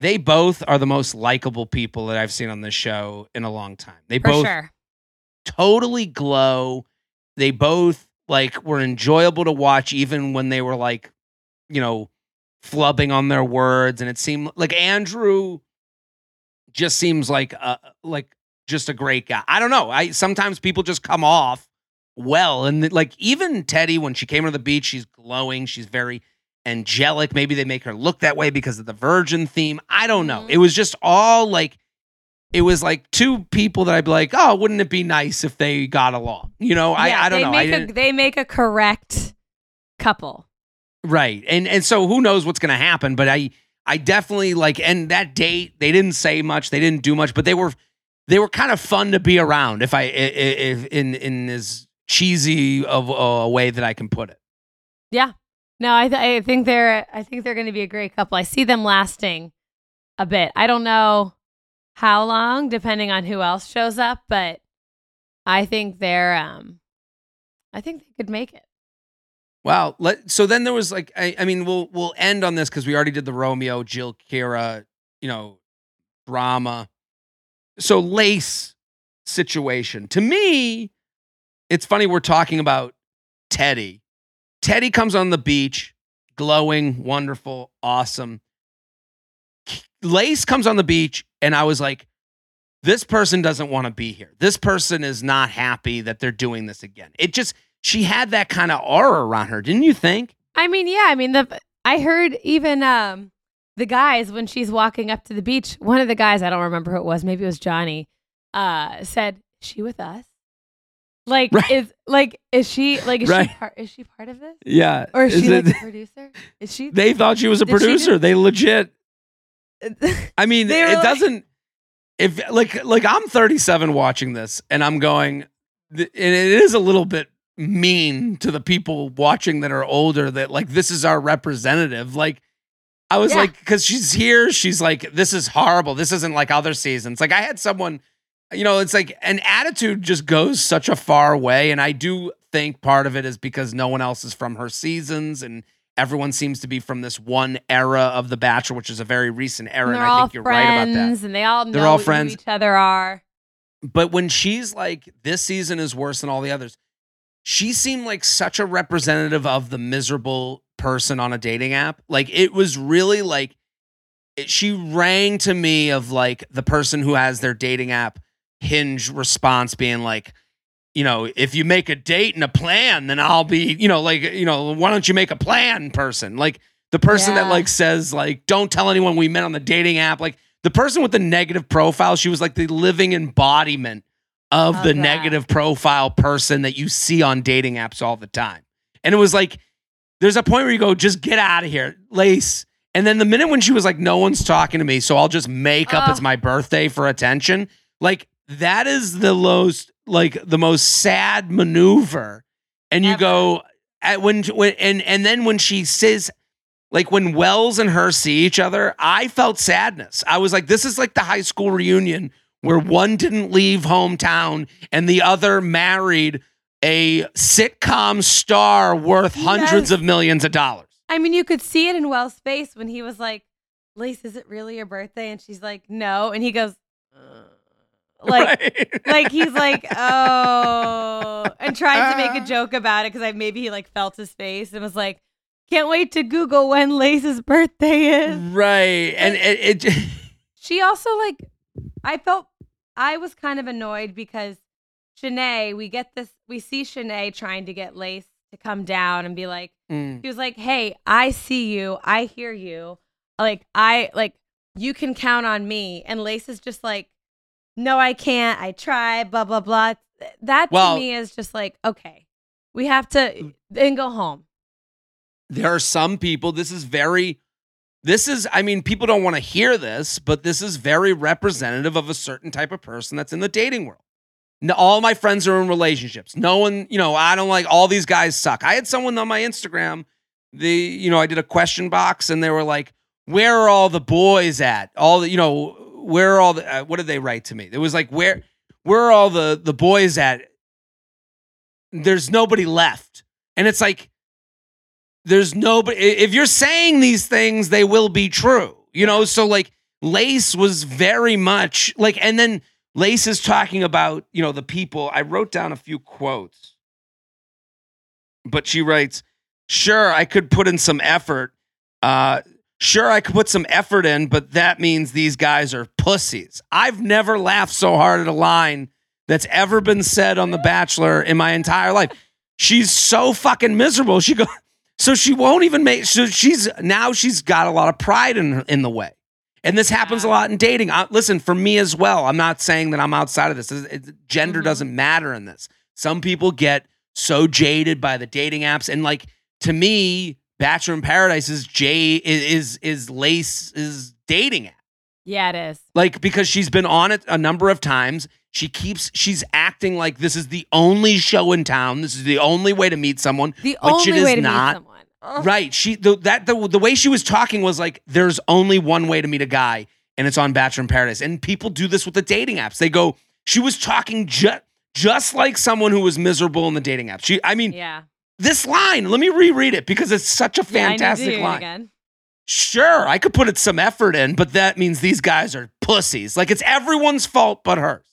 They both are the most likable people that I've seen on this show in a long time. They both totally glow. They both like were enjoyable to watch even when they were like, you know, flubbing on their words, and it seemed like Andrew just seems like just a great guy. I don't know. Sometimes people just come off well, and like even Teddy, when she came to the beach, she's glowing. She's very angelic. Maybe they make her look that way because of the virgin theme. I don't know. It was just all like, it was like two people that I'd be like, oh, wouldn't it be nice if they got along? You know, yeah, I don't know. They make a correct couple. Right. And so who knows what's going to happen, but I definitely like, and that date, they didn't say much. They didn't do much, but they were kind of fun to be around if in as cheesy of a way that I can put it. Yeah. No, I think they're going to be a great couple. I see them lasting a bit. I don't know how long, depending on who else shows up, but I think they could make it. Wow. So then there was like, I mean, we'll end on this because we already did the Romeo, Jill, Kira, you know, drama. So Lace situation. To me, it's funny we're talking about Teddy. Teddy comes on the beach, glowing, wonderful, awesome. Lace comes on the beach, and I was like, this person doesn't want to be here. This person is not happy that they're doing this again. It just, she had that kind of aura around her, didn't you think? I mean, yeah. I mean, I heard even the guys, when she's walking up to the beach, one of the guys, I don't remember who it was, maybe it was Johnny, said, is she with us? Like, right. Is she part of this? Yeah. Or is she a producer? Is she? They thought she was a producer. They legit. I mean, it doesn't. If like I'm 37 watching this, and I'm going, and it is a little bit mean to the people watching that are older. That like this is our representative. Like I was like, because she's here. She's like, this is horrible. This isn't like other seasons. Like I had someone. You know, it's like an attitude just goes such a far way. And I do think part of it is because no one else is from her seasons and everyone seems to be from this one era of The Bachelor, which is a very recent era. And I think you're right about that. And they all know who each other are. But when she's like, this season is worse than all the others, she seemed like such a representative of the miserable person on a dating app. Like it was really like, she rang to me of like the person who has their dating app Hinge response being like, you know, if you make a date and a plan, then I'll be, you know, like, you know, why don't you make a plan person? Like the person that like says like, don't tell anyone we met on the dating app. Like the person with the negative profile, she was like the living embodiment of the negative profile person that you see on dating apps all the time. And it was like, there's a point where you go, just get out of here, Lace. And then the minute when she was like, no one's talking to me, so I'll just make up it's my birthday for attention. Like that is the lowest, like the most sad maneuver. And you go at when she says, like when Wells and her see each other, I felt sadness. I was like, this is like the high school reunion where one didn't leave hometown and the other married a sitcom star worth hundreds of millions of dollars. I mean, you could see it in Wells' face when he was like, Lace, is it really your birthday? And she's like, no. And he goes, like he's like, oh, and tried to make a joke about it because maybe he like felt his face and was like, can't wait to Google when Lace's birthday is. Right. And it she also like, I was kind of annoyed because Shanae, we see Shanae trying to get Lace to come down and be like, he was like, hey, I see you. I hear you. Like, you can count on me. And Lace is just like, no, I can't. I try, blah, blah, blah. That to me is just like, okay, we have to then go home. There are some people, people don't want to hear this, but this is very representative of a certain type of person that's in the dating world. All my friends are in relationships. No one, you know, I don't like, all these guys suck. I had someone on my Instagram, I did a question box and they were like, where are all the boys at? Where are all the, what did they write to me? It was like, where are all the boys at? There's nobody left. And it's like, there's nobody, if you're saying these things, they will be true, you know? So like Lace was very much like, and then Lace is talking about, you know, the people. I wrote down a few quotes, but she writes, sure, I could put in some effort. Sure, I could put some effort in, but that means these guys are pussies. I've never laughed so hard at a line that's ever been said on The Bachelor in my entire life. She's so fucking miserable. She goes, so she won't even make, so she's got a lot of pride in the way. And this happens a lot in dating. Listen, for me as well, I'm not saying that I'm outside of this. Gender doesn't matter in this. Some people get so jaded by the dating apps. And like, to me, Bachelor in Paradise is Lace's dating app. Yeah, it is. Like, because she's been on it a number of times. She's acting like this is the only show in town. This is the only way to meet someone. The only way to meet someone. Oh. Right. The way she was talking was like, there's only one way to meet a guy, and it's on Bachelor in Paradise. And people do this with the dating apps. They go, she was talking just like someone who was miserable in the dating app. This line, let me reread it because it's such a fantastic line. Again. Sure, I could put some effort in, but that means these guys are pussies. Like, it's everyone's fault but hers.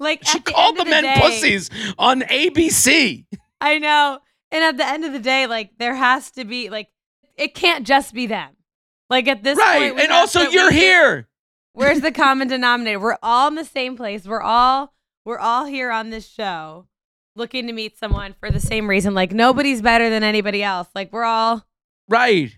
Like, she called the men pussies on ABC. I know. And at the end of the day, like, there has to be, like, it can't just be them. Like, at this point. Right. And also, you're here. Where's the common denominator? We're all in the same place. We're all here on this show looking to meet someone for the same reason. Like, nobody's better than anybody else. Like, we're all. Right.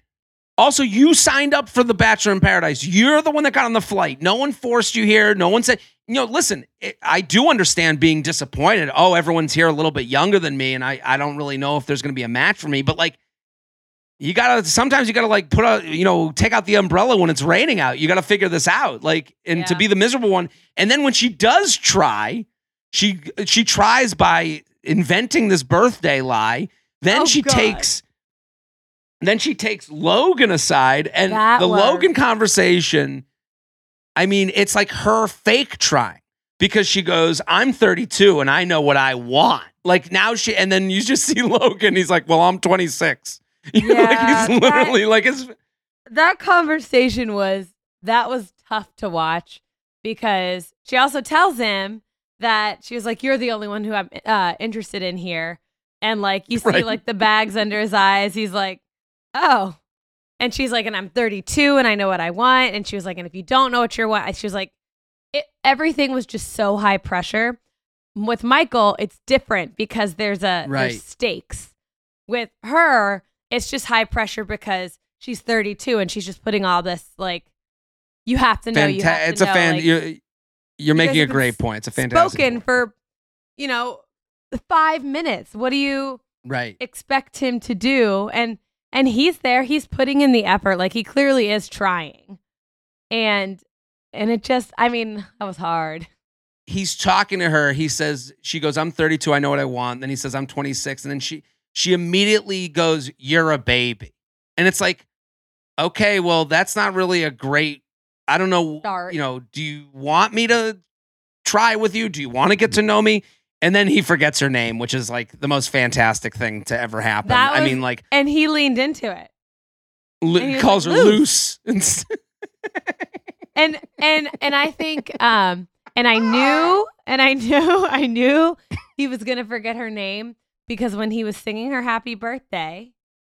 Also, you signed up for The Bachelor in Paradise. You're the one that got on the flight. No one forced you here. No one said, you know, listen, I do understand being disappointed. Oh, everyone's here a little bit younger than me, and I don't really know if there's going to be a match for me. But, like, sometimes you got to, like, take out the umbrella when it's raining out. You got to figure this out, like, and to be the miserable one. And then when she does try, she tries by inventing this birthday lie. Then she takes Logan aside, and Logan conversation, I mean, it's like her fake trying because she goes, I'm 32 and I know what I want. Like now and then you just see Logan. He's like, well, I'm 26. You know, like he's literally that conversation was tough to watch because she also tells him that she was like, you're the only one who I'm interested in here. And like, you see like the bags under his eyes. He's like, oh, And she's like, and I'm 32 and I know what I want. And she was like, and if you don't know what you want, she was like, everything was just so high pressure. With Michael, it's different because there's stakes. With her, it's just high pressure because she's 32 and she's just putting all this, like, you have to know. You're making a great point. It's a fantastic spoken point. For, 5 minutes. What do you expect him to do? And he's there. He's putting in the effort. Like, he clearly is trying. And it just, that was hard. He's talking to her. He says, she goes, I'm 32. I know what I want. Then he says, I'm 26. And then she immediately goes, you're a baby. And it's like, okay, well, that's not really a great, I don't know, start. Do you want me to try with you? Do you want to get to know me? And then he forgets her name, which is like the most fantastic thing to ever happen. And he leaned into it. Calls her loose. And I think, I knew he was going to forget her name because when he was singing her happy birthday,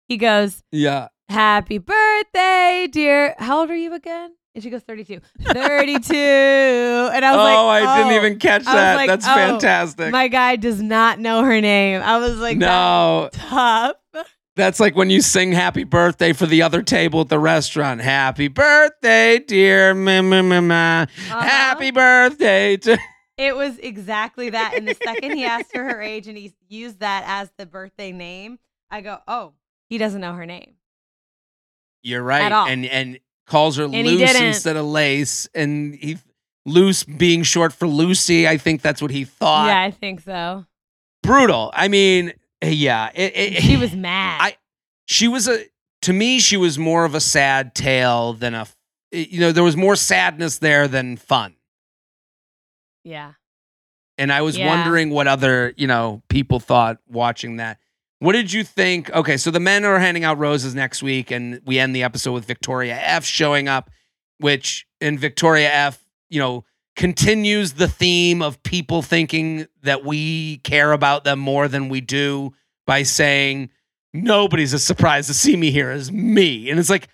he goes, yeah, happy birthday, dear. How old are you again? And she goes, 32. 32. And I was I didn't even catch that. That's fantastic. My guy does not know her name. I was like, no. That's tough. That's like when you sing happy birthday for the other table at the restaurant. Happy birthday, dear. Happy birthday. It was exactly that. And the second he asked for her age and he used that as the birthday name, I go, oh, he doesn't know her name. You're right. At all. And calls her Loose instead of Lace, and he Loose being short for Lucy. I think that's what he thought. Yeah, I think so. Brutal. Yeah. She was mad. She was more of a sad tale than a. There was more sadness there than fun. Yeah. And I was wondering what other people thought watching that. What did you think? Okay, so the men are handing out roses next week, and we end the episode with Victoria F. showing up, and Victoria F., continues the theme of people thinking that we care about them more than we do by saying, nobody's as surprised to see me here as me. And it's like,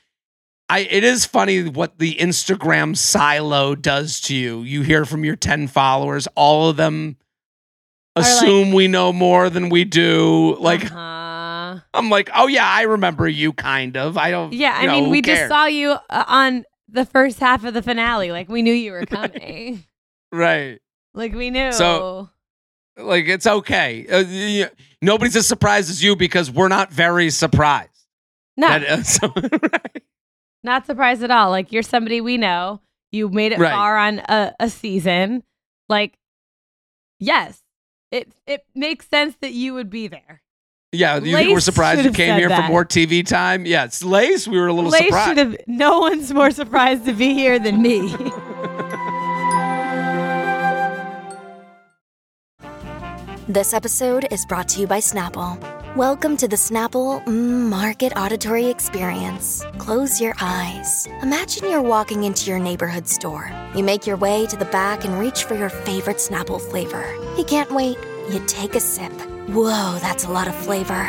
it is funny what the Instagram silo does to you. You hear from your 10 followers, all of them assume we know more than we do. Like, I'm like, oh yeah, I remember you kind of. I don't. Yeah, we just saw you on the first half of the finale. Like, we knew you were coming. Right. Like, we knew. So, like, it's okay. Nobody's as surprised as you because we're not very surprised. No. Right. Not surprised at all. Like, you're somebody we know. You made it far on a season. Like, yes. It makes sense that you would be there. Yeah, you were surprised you came here for more TV time. Yeah, it's Lace. We were a little surprised. No one's more surprised to be here than me. This episode is brought to you by Snapple. Welcome to the Snapple Market Auditory Experience. Close your eyes. Imagine you're walking into your neighborhood store. You make your way to the back and reach for your favorite Snapple flavor. You can't wait. You take a sip. Whoa, that's a lot of flavor.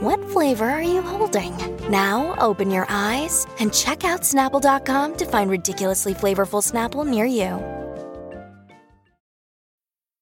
What flavor are you holding? Now open your eyes and check out Snapple.com to find ridiculously flavorful Snapple near you.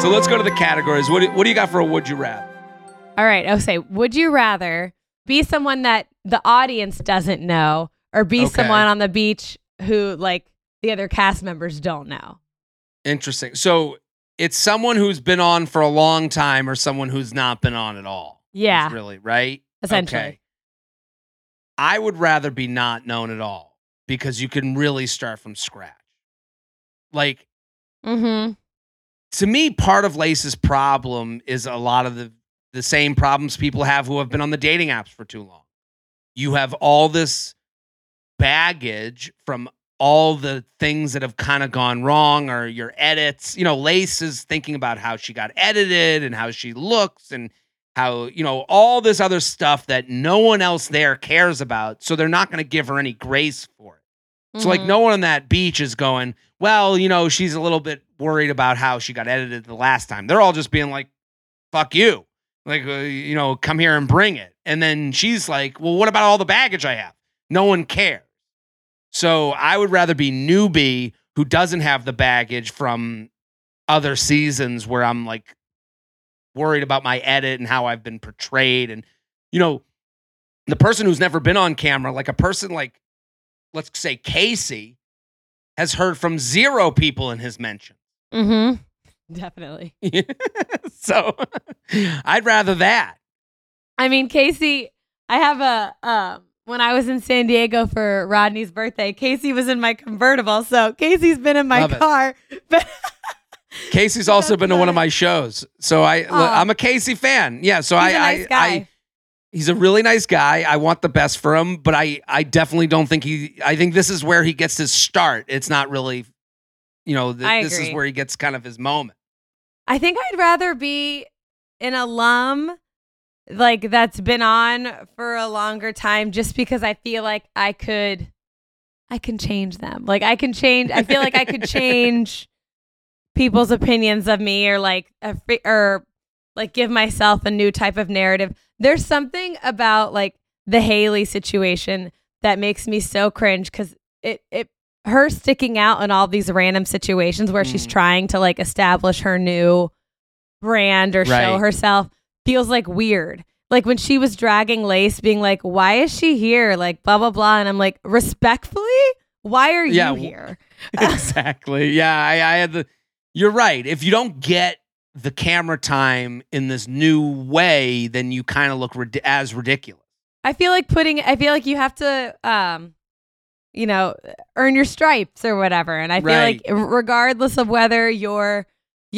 So let's go to the categories. What do you got for a would you rather? All right. I'll say, would you rather be someone that the audience doesn't know or be someone on the beach who like the other cast members don't know? Interesting. So it's someone who's been on for a long time or someone who's not been on at all. Yeah. That's really, right? Essentially. Okay. I would rather be not known at all because you can really start from scratch. Like, to me, part of Lace's problem is a lot of the the same problems people have who have been on the dating apps for too long. You have all this baggage from all the things that have kind of gone wrong or your edits. You know, Lace is thinking about how she got edited and how she looks and how, you know, all this other stuff that no one else there cares about. So they're not going to give her any grace for it. Mm-hmm. So like no one on that beach is going, well, you know, she's a little bit worried about how she got edited the last time. They're all just being like, fuck you. Like, you know, come here and bring it. And then she's like, well, what about all the baggage I have? No one cares. So I would rather be newbie who doesn't have the baggage from other seasons where I'm like worried about my edit and how I've been portrayed. And, you know, the person who's never been on camera, like a person like, let's say Casey, has heard from zero people in his mention. Mm-hmm. Definitely. So I'd rather that. I mean, Casey, I have a... When I was in San Diego for Rodney's birthday, Casey was in my convertible. So Casey's been in my car. But Casey's also been to one of my shows. So I'm a Casey fan. Yeah. So he's a really nice guy. I want the best for him, but I definitely don't think I think this is where he gets his start. It's not really, you know, this is where he gets kind of his moment. I think I'd rather be an alum like that's been on for a longer time just because I feel like I can change them. Like I feel like I could change people's opinions of me or like give myself a new type of narrative. There's something about like the Haley situation that makes me so cringe because her sticking out in all these random situations where she's trying to like establish her new brand or show herself. Feels like weird. Like when she was dragging Lace being like, why is she here? Like blah, blah, blah. And I'm like, respectfully, why are you here? Exactly. Yeah. You're right. If you don't get the camera time in this new way, then you kind of look as ridiculous. I feel like you have to, you know, earn your stripes or whatever. And I feel like regardless of whether you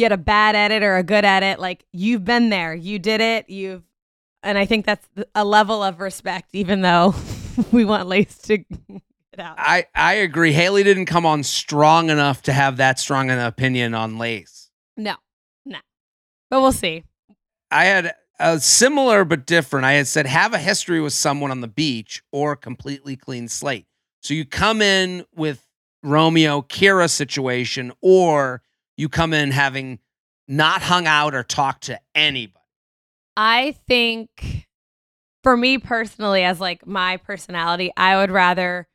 had a bad edit or a good edit, like you've been there, you did it. And I think that's a level of respect, even though we want Lace to get out. I agree. Haley didn't come on strong enough to have that strong an opinion on Lace. No, but we'll see. I had a similar, but different. I had said, have a history with someone on the beach or completely clean slate. So you come in with Romeo, Kira situation, or you come in having not hung out or talked to anybody. I think for me personally, as like my personality, I would rather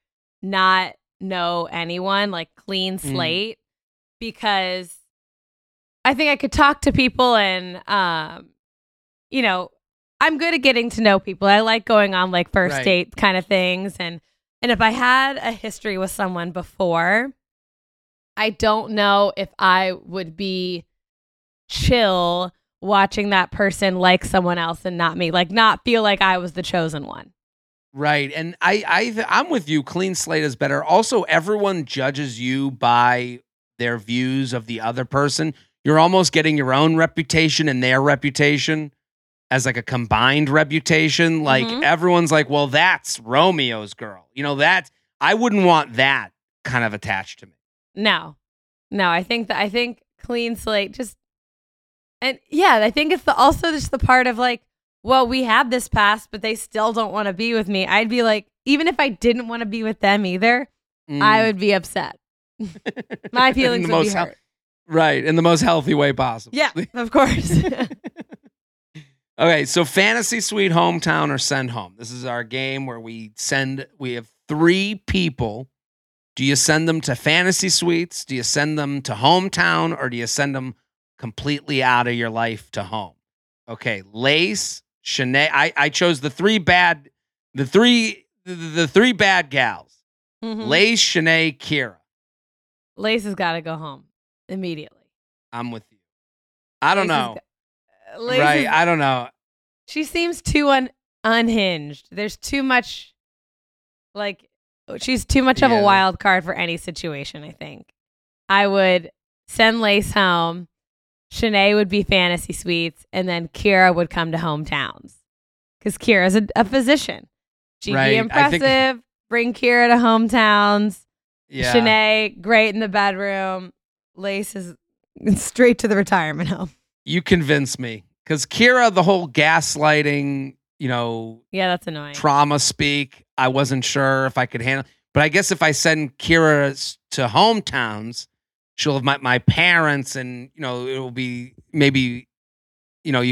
not know anyone, like clean slate, because I think I could talk to people and, you know, I'm good at getting to know people. I like going on like first date kind of things. And if I had a history with someone before, I don't know if I would be chill watching that person like someone else and not me, like not feel like I was the chosen one. Right. And I'm with you. Clean slate is better. Also, everyone judges you by their views of the other person. You're almost getting your own reputation and their reputation as like a combined reputation. Like everyone's like, well, that's Romeo's girl. You know, that I wouldn't want that kind of attached to me. No, I think clean slate just, and yeah, I think it's also just the part of like, well, we had this past, but they still don't want to be with me. I'd be like, even if I didn't want to be with them either, I would be upset. My feelings would be hurt. Right, in the most healthy way possible. Yeah, of course. Okay, so fantasy suite, hometown, or send home. This is our game where we have three people. Do you send them to fantasy suites? Do you send them to hometown? Or do you send them completely out of your life to home? Okay, Lace, Shanae. I chose the three bad gals. Mm-hmm. Lace, Shanae, Kira. Lace has got to go home immediately. I'm with you. I don't know. I don't know. She seems too unhinged. There's too much, like... She's too much of a wild card for any situation, I think. I would send Lace home. Shanae would be fantasy suites, and then Kira would come to hometowns because Kira's a physician. She'd be impressive. Bring Kira to hometowns. Yeah. Shanae, great in the bedroom. Lace is straight to the retirement home. You convince me. Because Kira, the whole gaslighting, yeah, that's annoying. Trauma speak. I wasn't sure if I could handle. But I guess if I send Kira to hometowns, she'll have my parents, and it will be maybe. You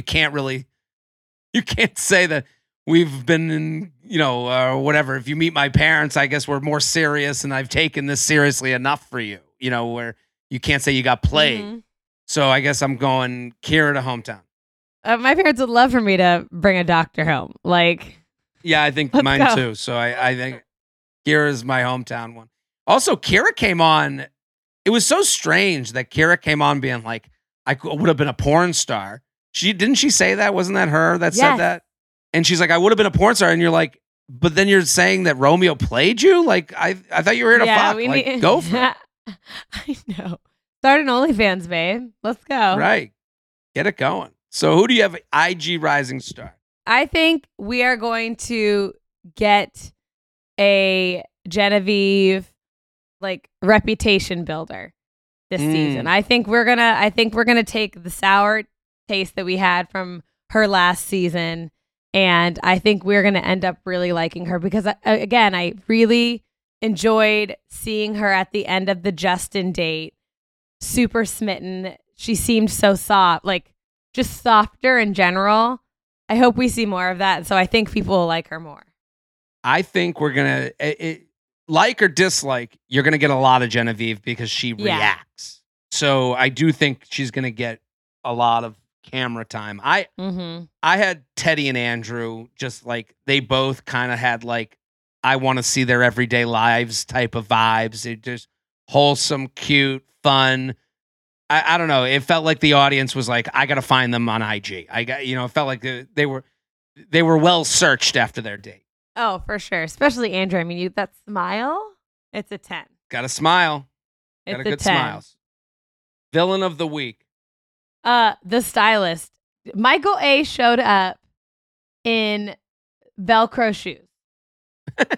can't say that we've been in or whatever. If you meet my parents, I guess we're more serious, and I've taken this seriously enough for you. Where you can't say you got played. Mm-hmm. So I guess I'm going Kira to hometown. My parents would love for me to bring a doctor home. Yeah, I think mine too. So I think Kira's my hometown one. Also, Kira came on. It was so strange that Kira came on being like, I would have been a porn star. Didn't she say that? Wasn't that her that said that? And she's like, I would have been a porn star. And you're like, but then you're saying that Romeo played you? I thought you were here to fuck. Go for it. I know. Start an OnlyFans, babe. Let's go. Right. Get it going. So who do you have? IG Rising Star. I think we are going to get a Genevieve reputation builder this season. I think we're gonna take the sour taste that we had from her last season, and I think we're gonna end up really liking her because I really enjoyed seeing her at the end of the Justin date. Super smitten. She seemed so soft, just softer in general. I hope we see more of that. So I think people will like her more. I think we're going to, like or dislike, you're going to get a lot of Genevieve because she reacts. So I do think she's going to get a lot of camera time. I had Teddy and Andrew, just they both kind of had I want to see their everyday lives type of vibes. They're just wholesome, cute, fun. I don't know. It felt like the audience was like, I got to find them on IG. It felt like they were well searched after their date. Oh, for sure. Especially Andrew. That smile, it's a 10. Got a smile. It's got a good 10. Smiles. Villain of the week. The stylist. Michael A. showed up in Velcro shoes.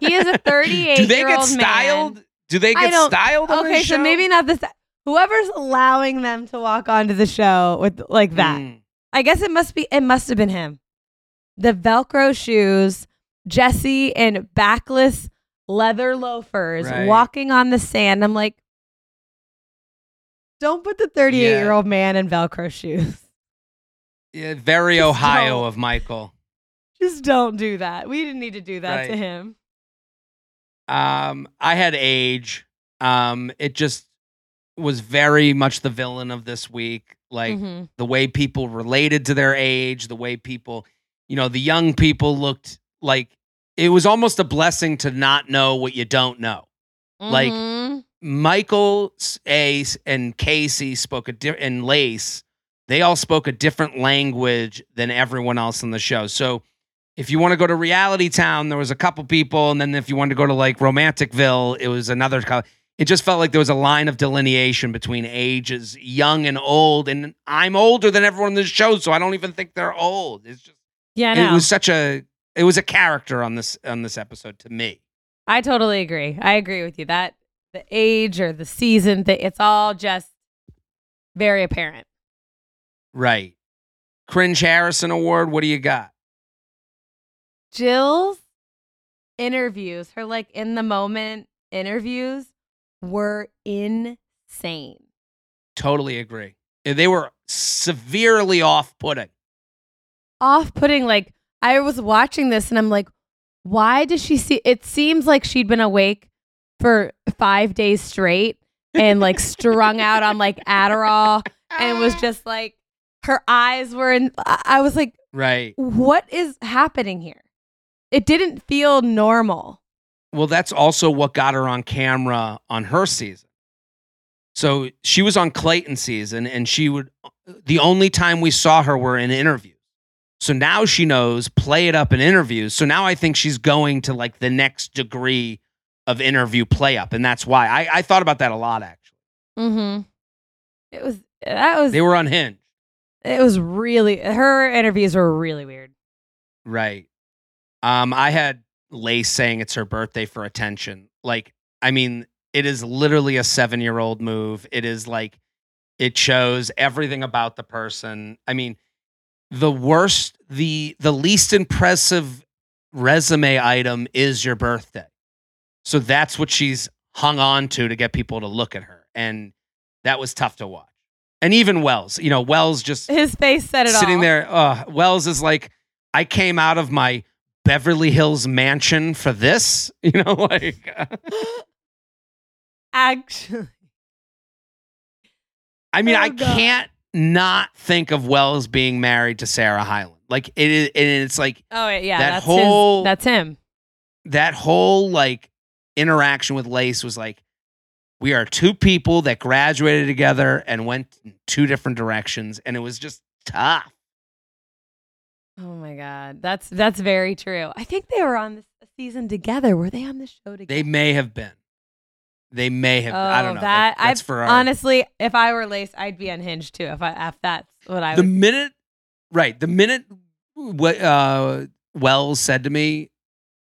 He is a 38-year-old Do they get styled? Man. Do they get styled on the show? Okay, so maybe not the whoever's allowing them to walk onto the show with that. I guess it must have been him. The Velcro shoes, Jesse in backless leather loafers walking on the sand. I'm like, don't put the 38-year-old man in Velcro shoes. Yeah, very just Ohio of Michael. Just don't do that. We didn't need to do that to him. I had age. It just was very much the villain of this week. The way people related to their age, the way people, the young people looked like it was almost a blessing to not know what you don't know. Michael A. and Casey spoke and Lace, they all spoke a different language than everyone else on the show. So if you want to go to Reality Town, there was a couple people. And then if you wanted to go to Romanticville, it was another couple. It just felt like there was a line of delineation between ages, young and old. And I'm older than everyone on this show, so I don't even think they're old. It's just, it was a character on this episode to me. I totally agree. I agree with you that the age or the season, it's all just very apparent. Right. Cringe Harrison Award. What do you got? Jill's interviews, her in the moment interviews, were insane. Totally agree. They were severely off-putting. I was watching this and I'm like, why does she see? It seems like she'd been awake for 5 days straight and strung out on Adderall, and was just her eyes were in. I was like, what is happening here? It didn't feel normal. Well, that's also what got her on camera on her season. So she was on Clayton's season, and the only time we saw her were in interviews. So now she knows, play it up in interviews. So now I think she's going to the next degree of interview play up. And that's why I thought about that a lot, actually. They were unhinged. It was really, her interviews were really weird. Right. I had Lace saying it's her birthday for attention. Like, I mean, it is literally a 7-year-old move. It is like, it shows everything about the person. I mean, the worst, the least impressive resume item is your birthday. So that's what she's hung on to get people to look at her. And that was tough to watch. And even Wells, you know, Wells just... His face said it all. Sitting there, Wells is like, I came out of my Beverly Hills mansion for this. You know, like... Actually. I mean, I can't not think of Wells being married to Sarah Hyland. Like, it is, and it's like... Oh, yeah, that's him. That whole, like, interaction with Lace was like, we are two people that graduated together and went in two different directions, and it was just tough. Oh my God, that's very true. I think they were on this season together. Were they on the show together? They may have been. They may have. Oh, I don't know. That's for our... Honestly, if I were Lace, I'd be unhinged too. If that's what I. The minute what Wells said to me,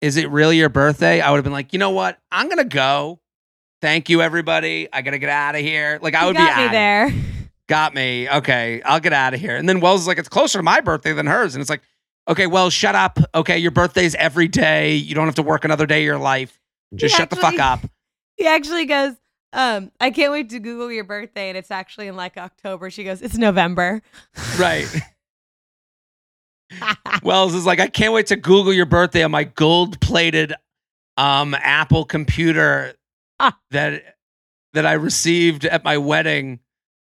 "Is it really your birthday?" I would have been like, you know what? I'm gonna go. Thank you, everybody. I got to get out of here. Like, I would be out. Got me there. Got me. Okay, I'll get out of here. And then Wells is like, it's closer to my birthday than hers. And it's like, okay, Wells, shut up. Okay, your birthday's every day. You don't have to work another day of your life. Just shut the fuck up. He actually goes, I can't wait to Google your birthday. And it's actually in like October. She goes, it's November. Right. Wells is like, I can't wait to Google your birthday on my gold-plated Apple computer that I received at my wedding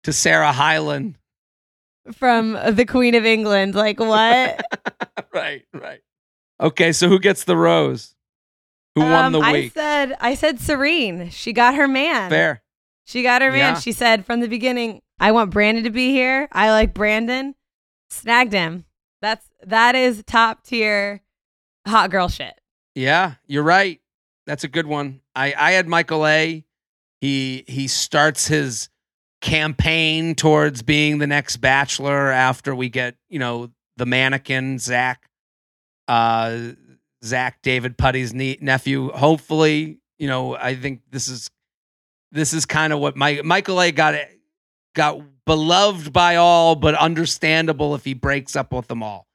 to Sarah Hyland from the Queen of England. Like, what? right. Okay, so who gets the rose? Who won the week? I said Serene. She got her man. Fair. She got her man. Yeah. She said from the beginning, I want Brandon to be here. I like Brandon. Snagged him. That is top tier hot girl shit. Yeah, you're right. That's a good one. I had Michael A. He starts his campaign towards being the next Bachelor after we get, you know, the mannequin, Zach David Putty's nephew. Hopefully, you know, I think this is kind of what Michael A. got beloved by all, but understandable if he breaks up with them all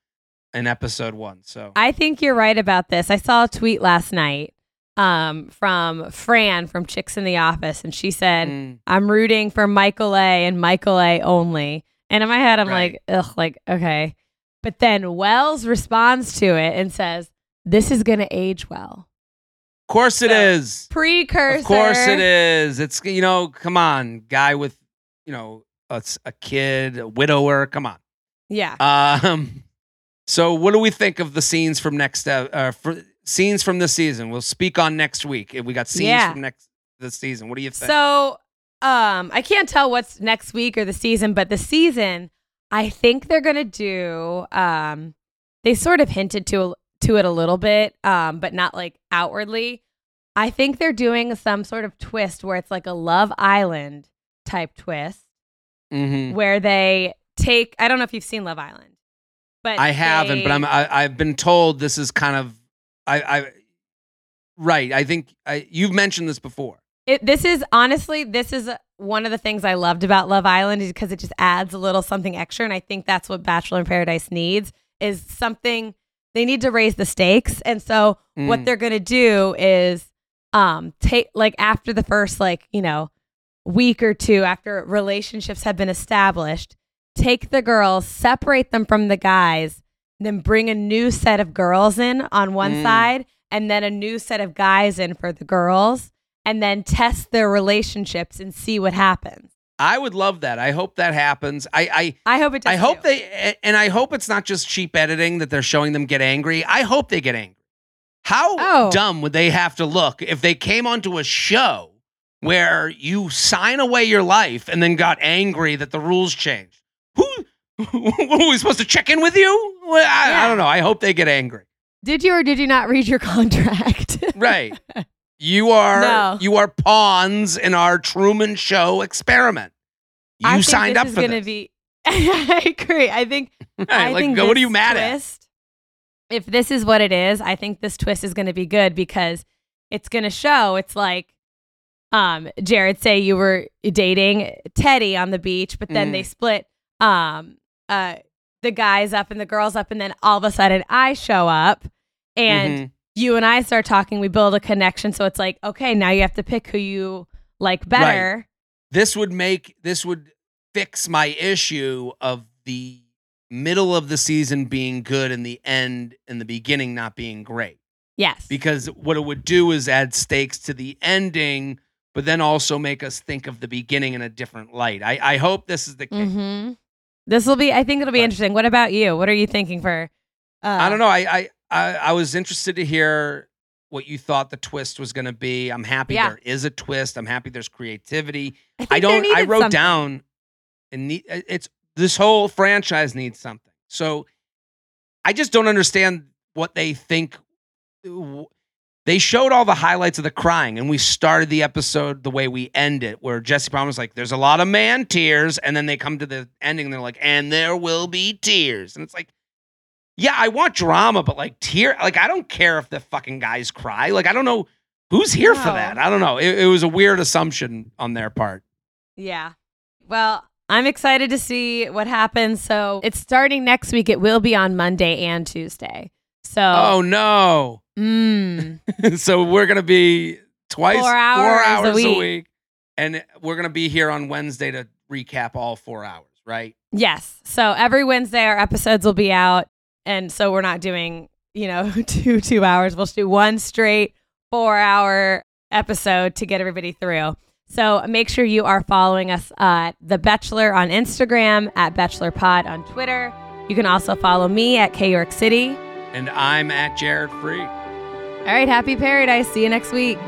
in episode 1. So I think you're right about this. I saw a tweet last night. From Fran from Chicks in the Office, and she said, I'm rooting for Michael A. and Michael A. only. And in my head, I'm like, ugh, like, okay. But then Wells responds to it and says, this is going to age well. Of course it is. Precursor. Of course it is. It's, you know, come on, guy with, you know, a kid, a widower. Come on. Yeah. So what do we think of the scenes from scenes from this season? We'll speak on next week. We got scenes from this season. What do you think? So I can't tell what's next week or the season, but the season, I think they're going to do, they sort of hinted to it a little bit, but not like outwardly. I think they're doing some sort of twist where it's like a Love Island type twist where they take, I don't know if you've seen Love Island. But I haven't, but I've been told this is kind of, I think you've mentioned this before. This is one of the things I loved about Love Island is because it just adds a little something extra. And I think that's what Bachelor in Paradise needs is something. They need to raise the stakes. And so what they're going to do is take like after the first, like, you know, week or two after relationships have been established, take the girls, separate them from the guys, then bring a new set of girls in on one side and then a new set of guys in for the girls and then test their relationships and see what happens. I would love that. I hope that happens. I hope it does. I hope I hope it's not just cheap editing that they're showing them get angry. I hope they get angry. How dumb would they have to look if they came onto a show where you sign away your life and then got angry that the rules changed? What are we supposed to check in with you? I don't know. I hope they get angry. Did you or did you not read your contract? Right. You are pawns in our Truman Show experiment. You signed up for this. I agree. I think. Right, I like, think go, what are you mad twist, at? If this is what it is, I think this twist is going to be good because it's going to show. It's like, Jared, say you were dating Teddy on the beach, but then they split. The guys up and the girls up, and then all of a sudden I show up, and you and I start talking. We build a connection, so it's like, okay, now you have to pick who you like better. Right. This would fix my issue of the middle of the season being good and the end and the beginning not being great. Yes. Because what it would do is add stakes to the ending, but then also make us think of the beginning in a different light. I hope this is the case. Mm-hmm. I think it'll be interesting. What about you? What are you thinking for? I don't know. I was interested to hear what you thought the twist was going to be. I'm happy there is a twist. I'm happy there's creativity. This whole franchise needs something. So I just don't understand what they think. They showed all the highlights of the crying, and we started the episode the way we end it, where Jesse Palmer was like, there's a lot of man tears, and then they come to the ending, and they're like, and there will be tears. And it's like, yeah, I want drama, but like I don't care if the fucking guys cry. Like, I don't know who's here for that. I don't know. It was a weird assumption on their part. Yeah. Well, I'm excited to see what happens. So it's starting next week. It will be on Monday and Tuesday. So. Oh, no. So we're going to be 4 hours a week. And we're going to be here on Wednesday to recap all 4 hours, right? Yes. So every Wednesday, our episodes will be out. And so we're not doing, two hours. We'll do one straight 4-hour episode to get everybody through. So make sure you are following us at The Bachelor on Instagram, at Bachelor Pod on Twitter. You can also follow me at Kay York City. And I'm at Jared Free. All right. Happy Paradise. See you next week.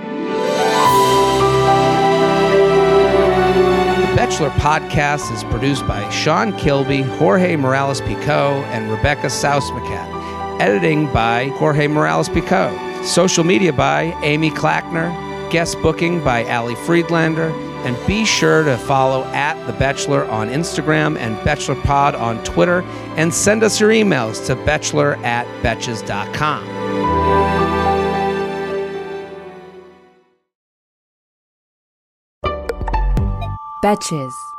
The Bachelor Podcast is produced by Sean Kilby, Jorge Morales-Pico, and Rebecca Sausmacat. Editing by Jorge Morales-Pico. Social media by Amy Clackner. Guest booking by Ali Friedlander. And be sure to follow at The Bachelor on Instagram and Bachelor Pod on Twitter. And send us your emails to bachelor@betches.com. Betches.